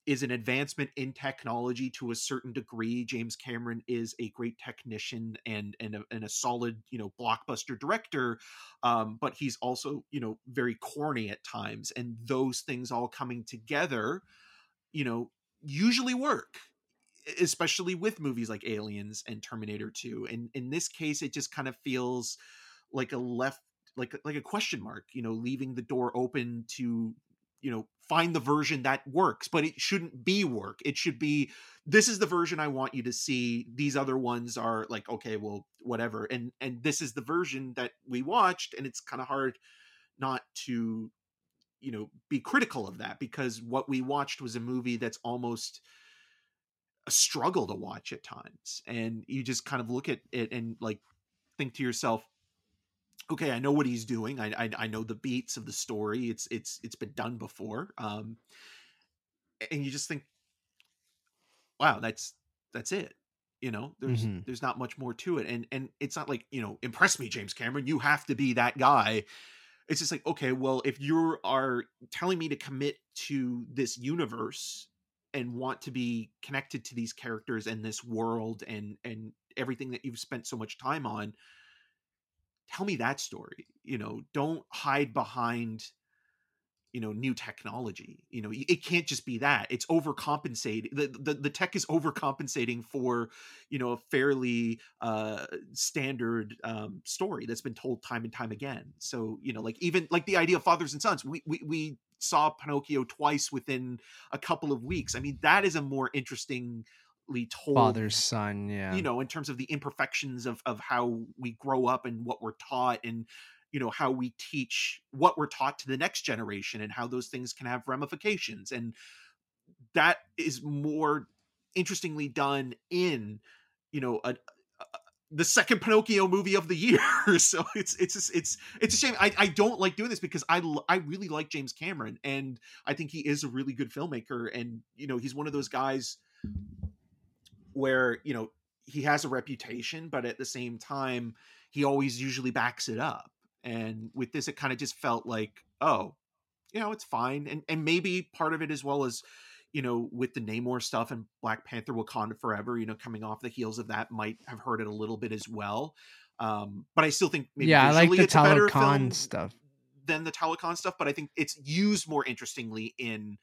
is an advancement in technology to a certain degree. James Cameron is a great technician and, and a, and a solid, you know, blockbuster director. Um, but he's also, you know, very corny at times, and those things all coming together, you know, usually work, especially with movies like Aliens and Terminator two. And in this case, it just kind of feels like a left, like, like a question mark, you know, leaving the door open to, you know, find the version that works, but it shouldn't be work. It should be, this is the version I want you to see. These other ones are like, okay, well, whatever. And, and this is the version that we watched. And it's kind of hard not to, you know, be critical of that, because what we watched was a movie that's almost a struggle to watch at times, and you just kind of look at it and like think to yourself, okay, I know what he's doing. I I, I know the beats of the story. It's it's it's been done before, um, and you just think, wow, that's that's it. You know, there's mm-hmm. there's not much more to it, and and it's not like, you know, impress me, James Cameron. You have to be that guy. It's just like, okay, well, if you are telling me to commit to this universe and want to be connected to these characters and this world and, and everything that you've spent so much time on, tell me that story. You know, don't hide behind, you know, new technology. You know, it can't just be that. It's overcompensating. The, the, the tech is overcompensating for, you know, a fairly uh, standard um, story that's been told time and time again. So, you know, like even like the idea of fathers and sons, we, we, we, saw Pinocchio twice within a couple of weeks. I mean, that is a more interestingly told father's son, yeah. You know, in terms of the imperfections of of how we grow up and what we're taught, and you know how we teach what we're taught to the next generation, and how those things can have ramifications. And that is more interestingly done in, you know, a the second Pinocchio movie of the year. So it's, it's, it's, it's a shame. I, I don't like doing this because I, I really like James Cameron, and I think he is a really good filmmaker. And, you know, he's one of those guys where, you know, he has a reputation, but at the same time, he always usually backs it up. And with this, it kind of just felt like, oh, you know, it's fine. And, and maybe part of it as well as, you know, with the Namor stuff and Black Panther Wakanda Forever, you know, coming off the heels of that might have hurt it a little bit as well. Um, but I still think maybe yeah, I like the Talokan stuff than the Talokan stuff, but I think it's used more interestingly in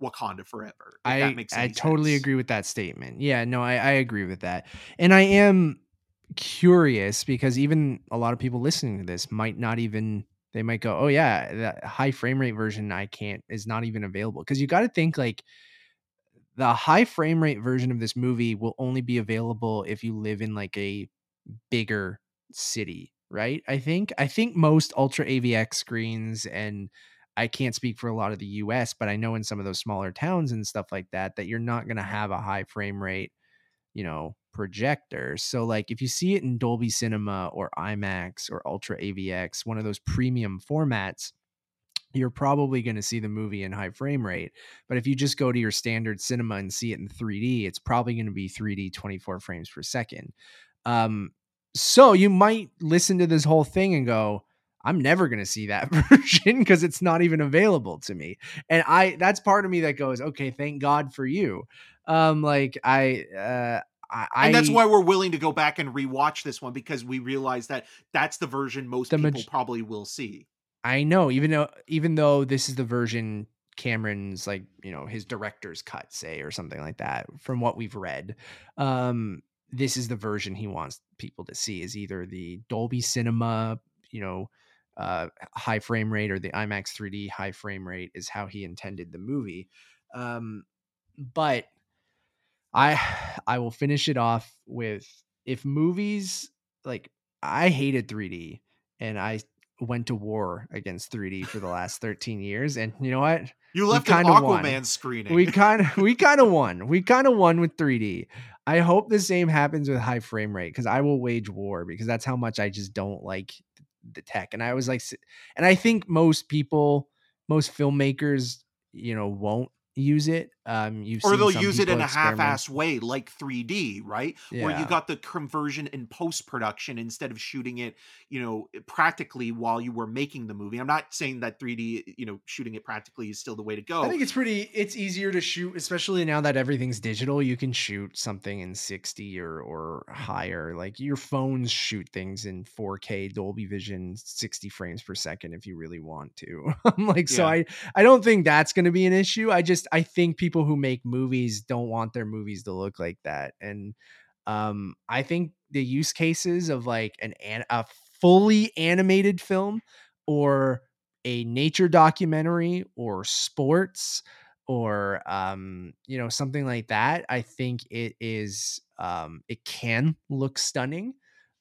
Wakanda Forever. I, that makes I totally sense. Agree with that statement. Yeah, no, I, I agree with that. And I am curious because even a lot of people listening to this might not even, they might go, oh yeah, that high frame rate version I can't, is not even available. Cause you got to think like, the high frame rate version of this movie will only be available if you live in like a bigger city, right? I think I think most Ultra A V X screens, and I can't speak for a lot of the U S, but I know in some of those smaller towns and stuff like that, that you're not going to have a high frame rate, you know, projector. So like if you see it in Dolby Cinema or IMAX or Ultra A V X, one of those premium formats, you're probably going to see the movie in high frame rate. But if you just go to your standard cinema and see it in three D, it's probably going to be three D twenty-four frames per second. Um, so you might listen to this whole thing and go, I'm never going to see that version because it's not even available to me. And I, that's part of me that goes, okay, thank God for you. Um, like I, uh, I, and that's why we're willing to go back and rewatch this one, because we realize that that's the version most the people maj- probably will see. I know, even though, even though this is the version Cameron's, like, you know, his director's cut, say, or something like that, from what we've read, um, this is the version he wants people to see, is either the Dolby Cinema, you know, uh, high frame rate, or the IMAX three D high frame rate is how he intended the movie. Um, but I, I will finish it off with, if movies, like, I hated three D and I went to war against three D for the last thirteen years. And you know what? You left an Aquaman won. Screening. We kind of, we kind of won. We kind of won with three D. I hope the same happens with high frame rate, because I will wage war, because that's how much I just don't like the tech. And I was like, and I think most people, most filmmakers, you know, won't use it. Um, you've or they'll use it in a half-ass way, like three D, right? Yeah. Where you got the conversion in post-production instead of shooting it, you know, practically while you were making the movie. I'm not saying that three D, you know, shooting it practically is still the way to go. I think it's pretty, it's easier to shoot, especially now that everything's digital. You can shoot something in sixty or or higher. Like your phones shoot things in four K Dolby Vision, sixty frames per second if you really want to. I'm like, yeah. so I, I don't think that's going to be an issue. I just, I think people who make movies don't want their movies to look like that. And um, I think the use cases of like an, an a fully animated film or a nature documentary or sports or, um, you know, something like that, I think it is, um, it can look stunning.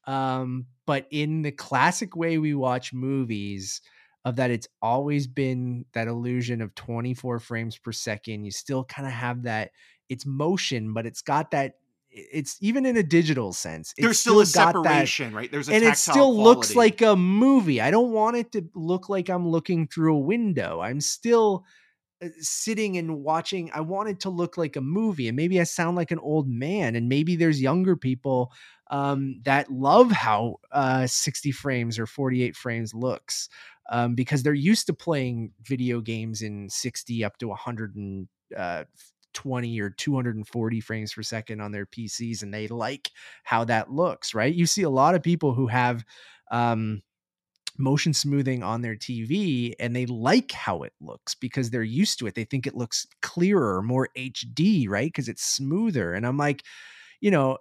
Um, but in the classic way we watch movies, of that, it's always been that illusion of twenty-four frames per second. You still kind of have that, it's motion, but it's got that, it's even in a digital sense, there's still, still a separation, that, right? There's a and tactile it still quality. Looks like a movie. I don't want it to look like I'm looking through a window. I'm still sitting and watching. I want it to look like a movie, and maybe I sound like an old man, and maybe there's younger people um, that love how uh, sixty frames or forty-eight frames looks. Um, because they're used to playing video games in sixty up to one hundred twenty or two hundred forty frames per second on their P Cs, and they like how that looks, right? You see a lot of people who have um, motion smoothing on their T V, and they like how it looks because they're used to it. They think it looks clearer, more H D, right? Because it's smoother. And I'm like, you know,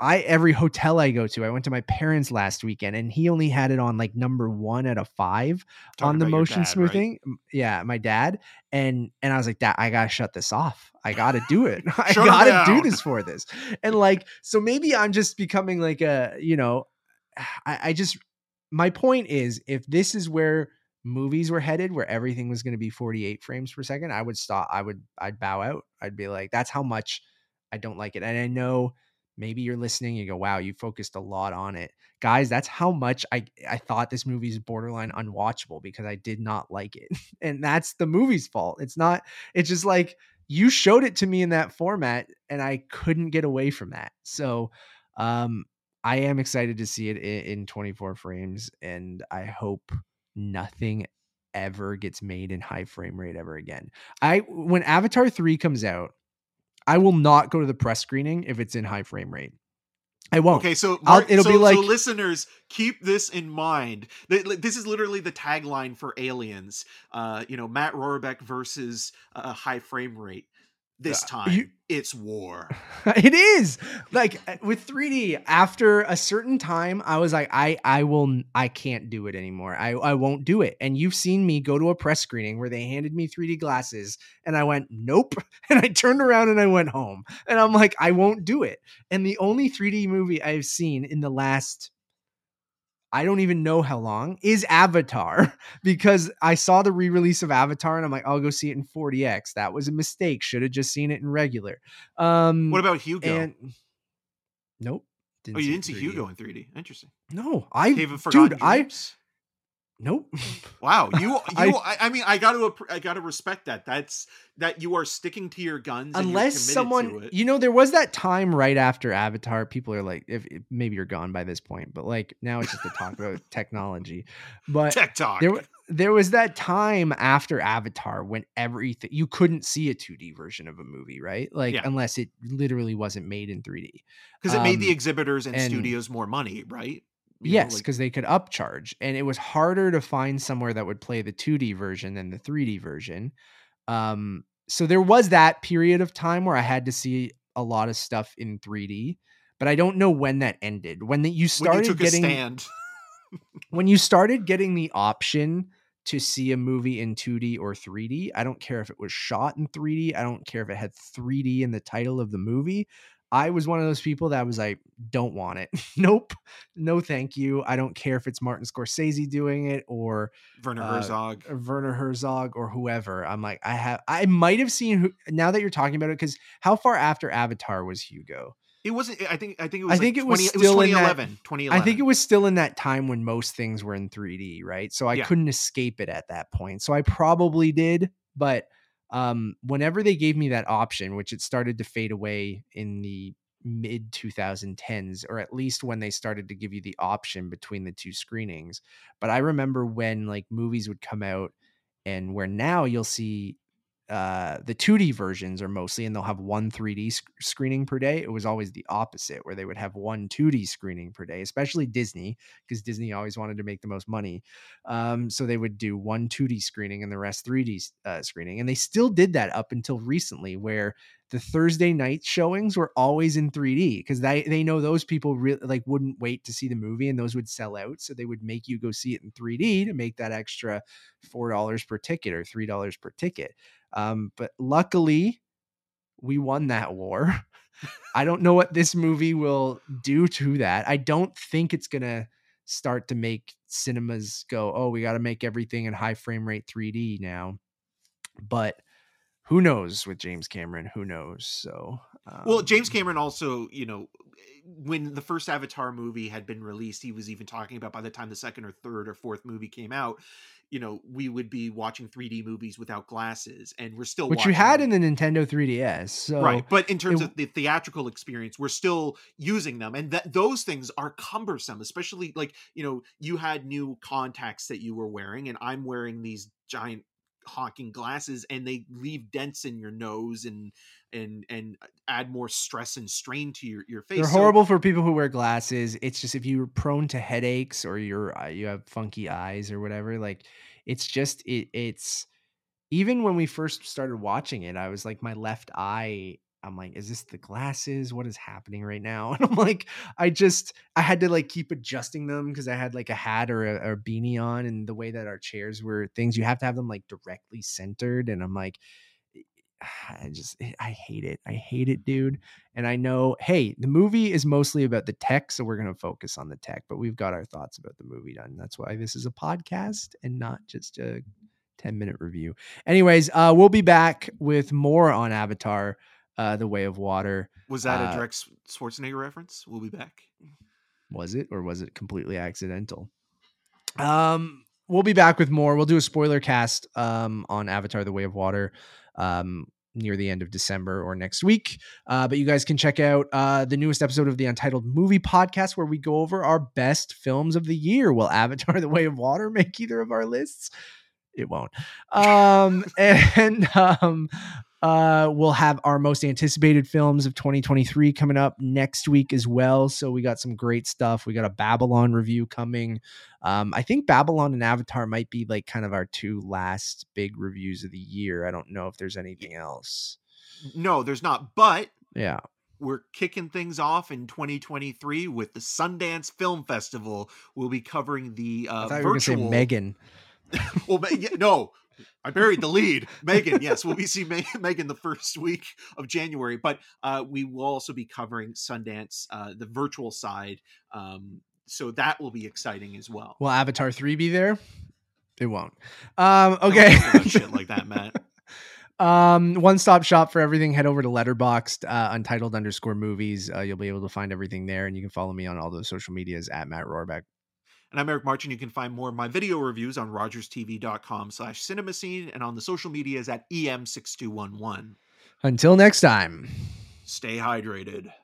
I every hotel I go to, I went to my parents last weekend, and he only had it on like number one out of five Talking on the motion dad, smoothing. Right? Yeah, my dad. And and I was like, that I gotta shut this off. I gotta do it. I gotta down. do this for this. And like, so maybe I'm just becoming like a, you know, I, I just my point is, if this is where movies were headed, where everything was gonna be forty-eight frames per second, I would stop, I would I'd bow out. I'd be like, that's how much I don't like it. And I know maybe you're listening, you go, wow, you focused a lot on it. Guys, that's how much I, I thought this movie is borderline unwatchable, because I did not like it. And that's the movie's fault. It's not, it's just like you showed it to me in that format and I couldn't get away from that. So um, I am excited to see it in, in twenty-four frames, and I hope nothing ever gets made in high frame rate ever again. I, when Avatar three comes out, I will not go to the press screening if it's in high frame rate. I won't. Okay, so Mark, it'll so, be like so listeners, keep this in mind. This is literally the tagline for Aliens. Uh, you know, Matt Rohrbeck versus uh, high frame rate. This time, uh, you, it's war. It is like with three D. After a certain time, I was like, I, I will, I can't do it anymore. I, I won't do it. And you've seen me go to a press screening where they handed me three D glasses, and I went, nope. And I turned around and I went home. And I'm like, I won't do it. And the only three D movie I've seen in the last I don't even know how long, is Avatar, because I saw the re-release of Avatar and I'm like, I'll go see it in forty X. That was a mistake. Should have just seen it in regular. Um, what about Hugo? And... Nope. Didn't oh, you didn't see Hugo in three D. Interesting. No, I haven't forgotten. Dude, I, nope. Wow. You, you, I, I mean, I got to, I got to respect that. That's that you are sticking to your guns. Unless someone, you know, there was that time right after Avatar. People are like, if, if maybe you're gone by this point, but like now it's just a talk about technology, but tech talk. There, there was that time after Avatar when everything, you couldn't see a two D version of a movie, right? Like, yeah. Unless it literally wasn't made in three D. Because it um, made the exhibitors and, and studios more money, right? You yes, because like- they could upcharge. And it was harder to find somewhere that would play the two D version than the three D version. Um, so there was that period of time where I had to see a lot of stuff in three D. But I don't know when that ended. When the, you started when you took getting... a stand. When you started getting the option to see a movie in two D or three D, I don't care if it was shot in three D. I don't care if it had three D in the title of the movie. I was one of those people that was like, don't want it. Nope. No, thank you. I don't care if it's Martin Scorsese doing it or Werner uh, Herzog, or Werner Herzog or whoever. I'm like, I have, I might've seen who, now that you're talking about it, because how far after Avatar was Hugo? It wasn't, I think, I think it was, I like think it, twenty, was still it was twenty eleven, that, twenty eleven. I think it was still in that time when most things were in three D, right? So I yeah. couldn't escape it at that point. So I probably did, but um, whenever they gave me that option, which it started to fade away in the mid twenty tens, or at least when they started to give you the option between the two screenings. But I remember when like movies would come out and where now you'll see uh the two D versions are mostly, and they'll have one three D sc- screening per day. It was always the opposite, where they would have one two D screening per day, especially Disney, because Disney always wanted to make the most money. Um so they would do one two D screening and the rest three D uh, screening, and they still did that up until recently, where the Thursday night showings were always in three D, because they, they know those people really like wouldn't wait to see the movie, and those would sell out. So they would make you go see it in three D to make that extra four dollars per ticket or three dollars per ticket. Um, but luckily we won that war. I don't know what this movie will do to that. I don't think it's going to start to make cinemas go, oh, we got to make everything in high frame rate three D now. But who knows with James Cameron? Who knows? So, um, well, James Cameron also, you know, when the first Avatar movie had been released, he was even talking about by the time the second or third or fourth movie came out, you know, we would be watching three D movies without glasses, and we're still which watching you had them. In the Nintendo three D S. So right. But in terms it, of the theatrical experience, we're still using them. And that those things are cumbersome, especially like, you know, you had new contacts that you were wearing, and I'm wearing these giant honking glasses, and they leave dents in your nose and and and add more stress and strain to your, your face. They're so horrible for people who wear glasses. It's just if you're prone to headaches or you're you have funky eyes or whatever, like it's just it, it's even when we first started watching it, I was like, my left eye, I'm like, is this the glasses? What is happening right now? And I'm like, I just, I had to like keep adjusting them because I had like a hat or a, or a beanie on, and the way that our chairs were things, you have to have them like directly centered. And I'm like, I just, I hate it. I hate it, dude. And I know, hey, the movie is mostly about the tech, so we're going to focus on the tech, but we've got our thoughts about the movie done. That's why this is a podcast and not just a ten minute review. Anyways, uh, we'll be back with more on Avatar. Uh, The Way of Water. Was that a direct uh, Schwarzenegger reference? We'll be back. Was it, or was it completely accidental? Um, we'll be back with more. We'll do a spoiler cast um, on Avatar: The Way of Water um, near the end of December or next week. Uh, but you guys can check out uh, the newest episode of the Untitled Movie Podcast, where we go over our best films of the year. Will Avatar: The Way of Water make either of our lists? It won't. Um, and um, uh, we'll have our most anticipated films of twenty twenty-three coming up next week as well. So we got some great stuff. We got a Babylon review coming. Um, I think Babylon and Avatar might be like kind of our two last big reviews of the year. I don't know if there's anything else. No, there's not. But yeah, we're kicking things off in twenty twenty-three with the Sundance Film Festival. We'll be covering the uh, I thought you were gonna say Megan. Well, no, I buried the lead. Megan, yes, we'll be seeing Megan the first week of January, but uh, we will also be covering Sundance, uh, the virtual side, um, so that will be exciting as well. Will Avatar three be there? It won't. Um, okay. Shit like that, Matt. Um, one stop shop for everything. Head over to Letterboxd, uh, untitled underscore movies. Uh, you'll be able to find everything there, and you can follow me on all those social medias at Matt Rohrbeck. And I'm Eric Marchin. You can find more of my video reviews on rogerstv.com slash cinemascene and on the social medias at E M six two one one. Until next time, stay hydrated.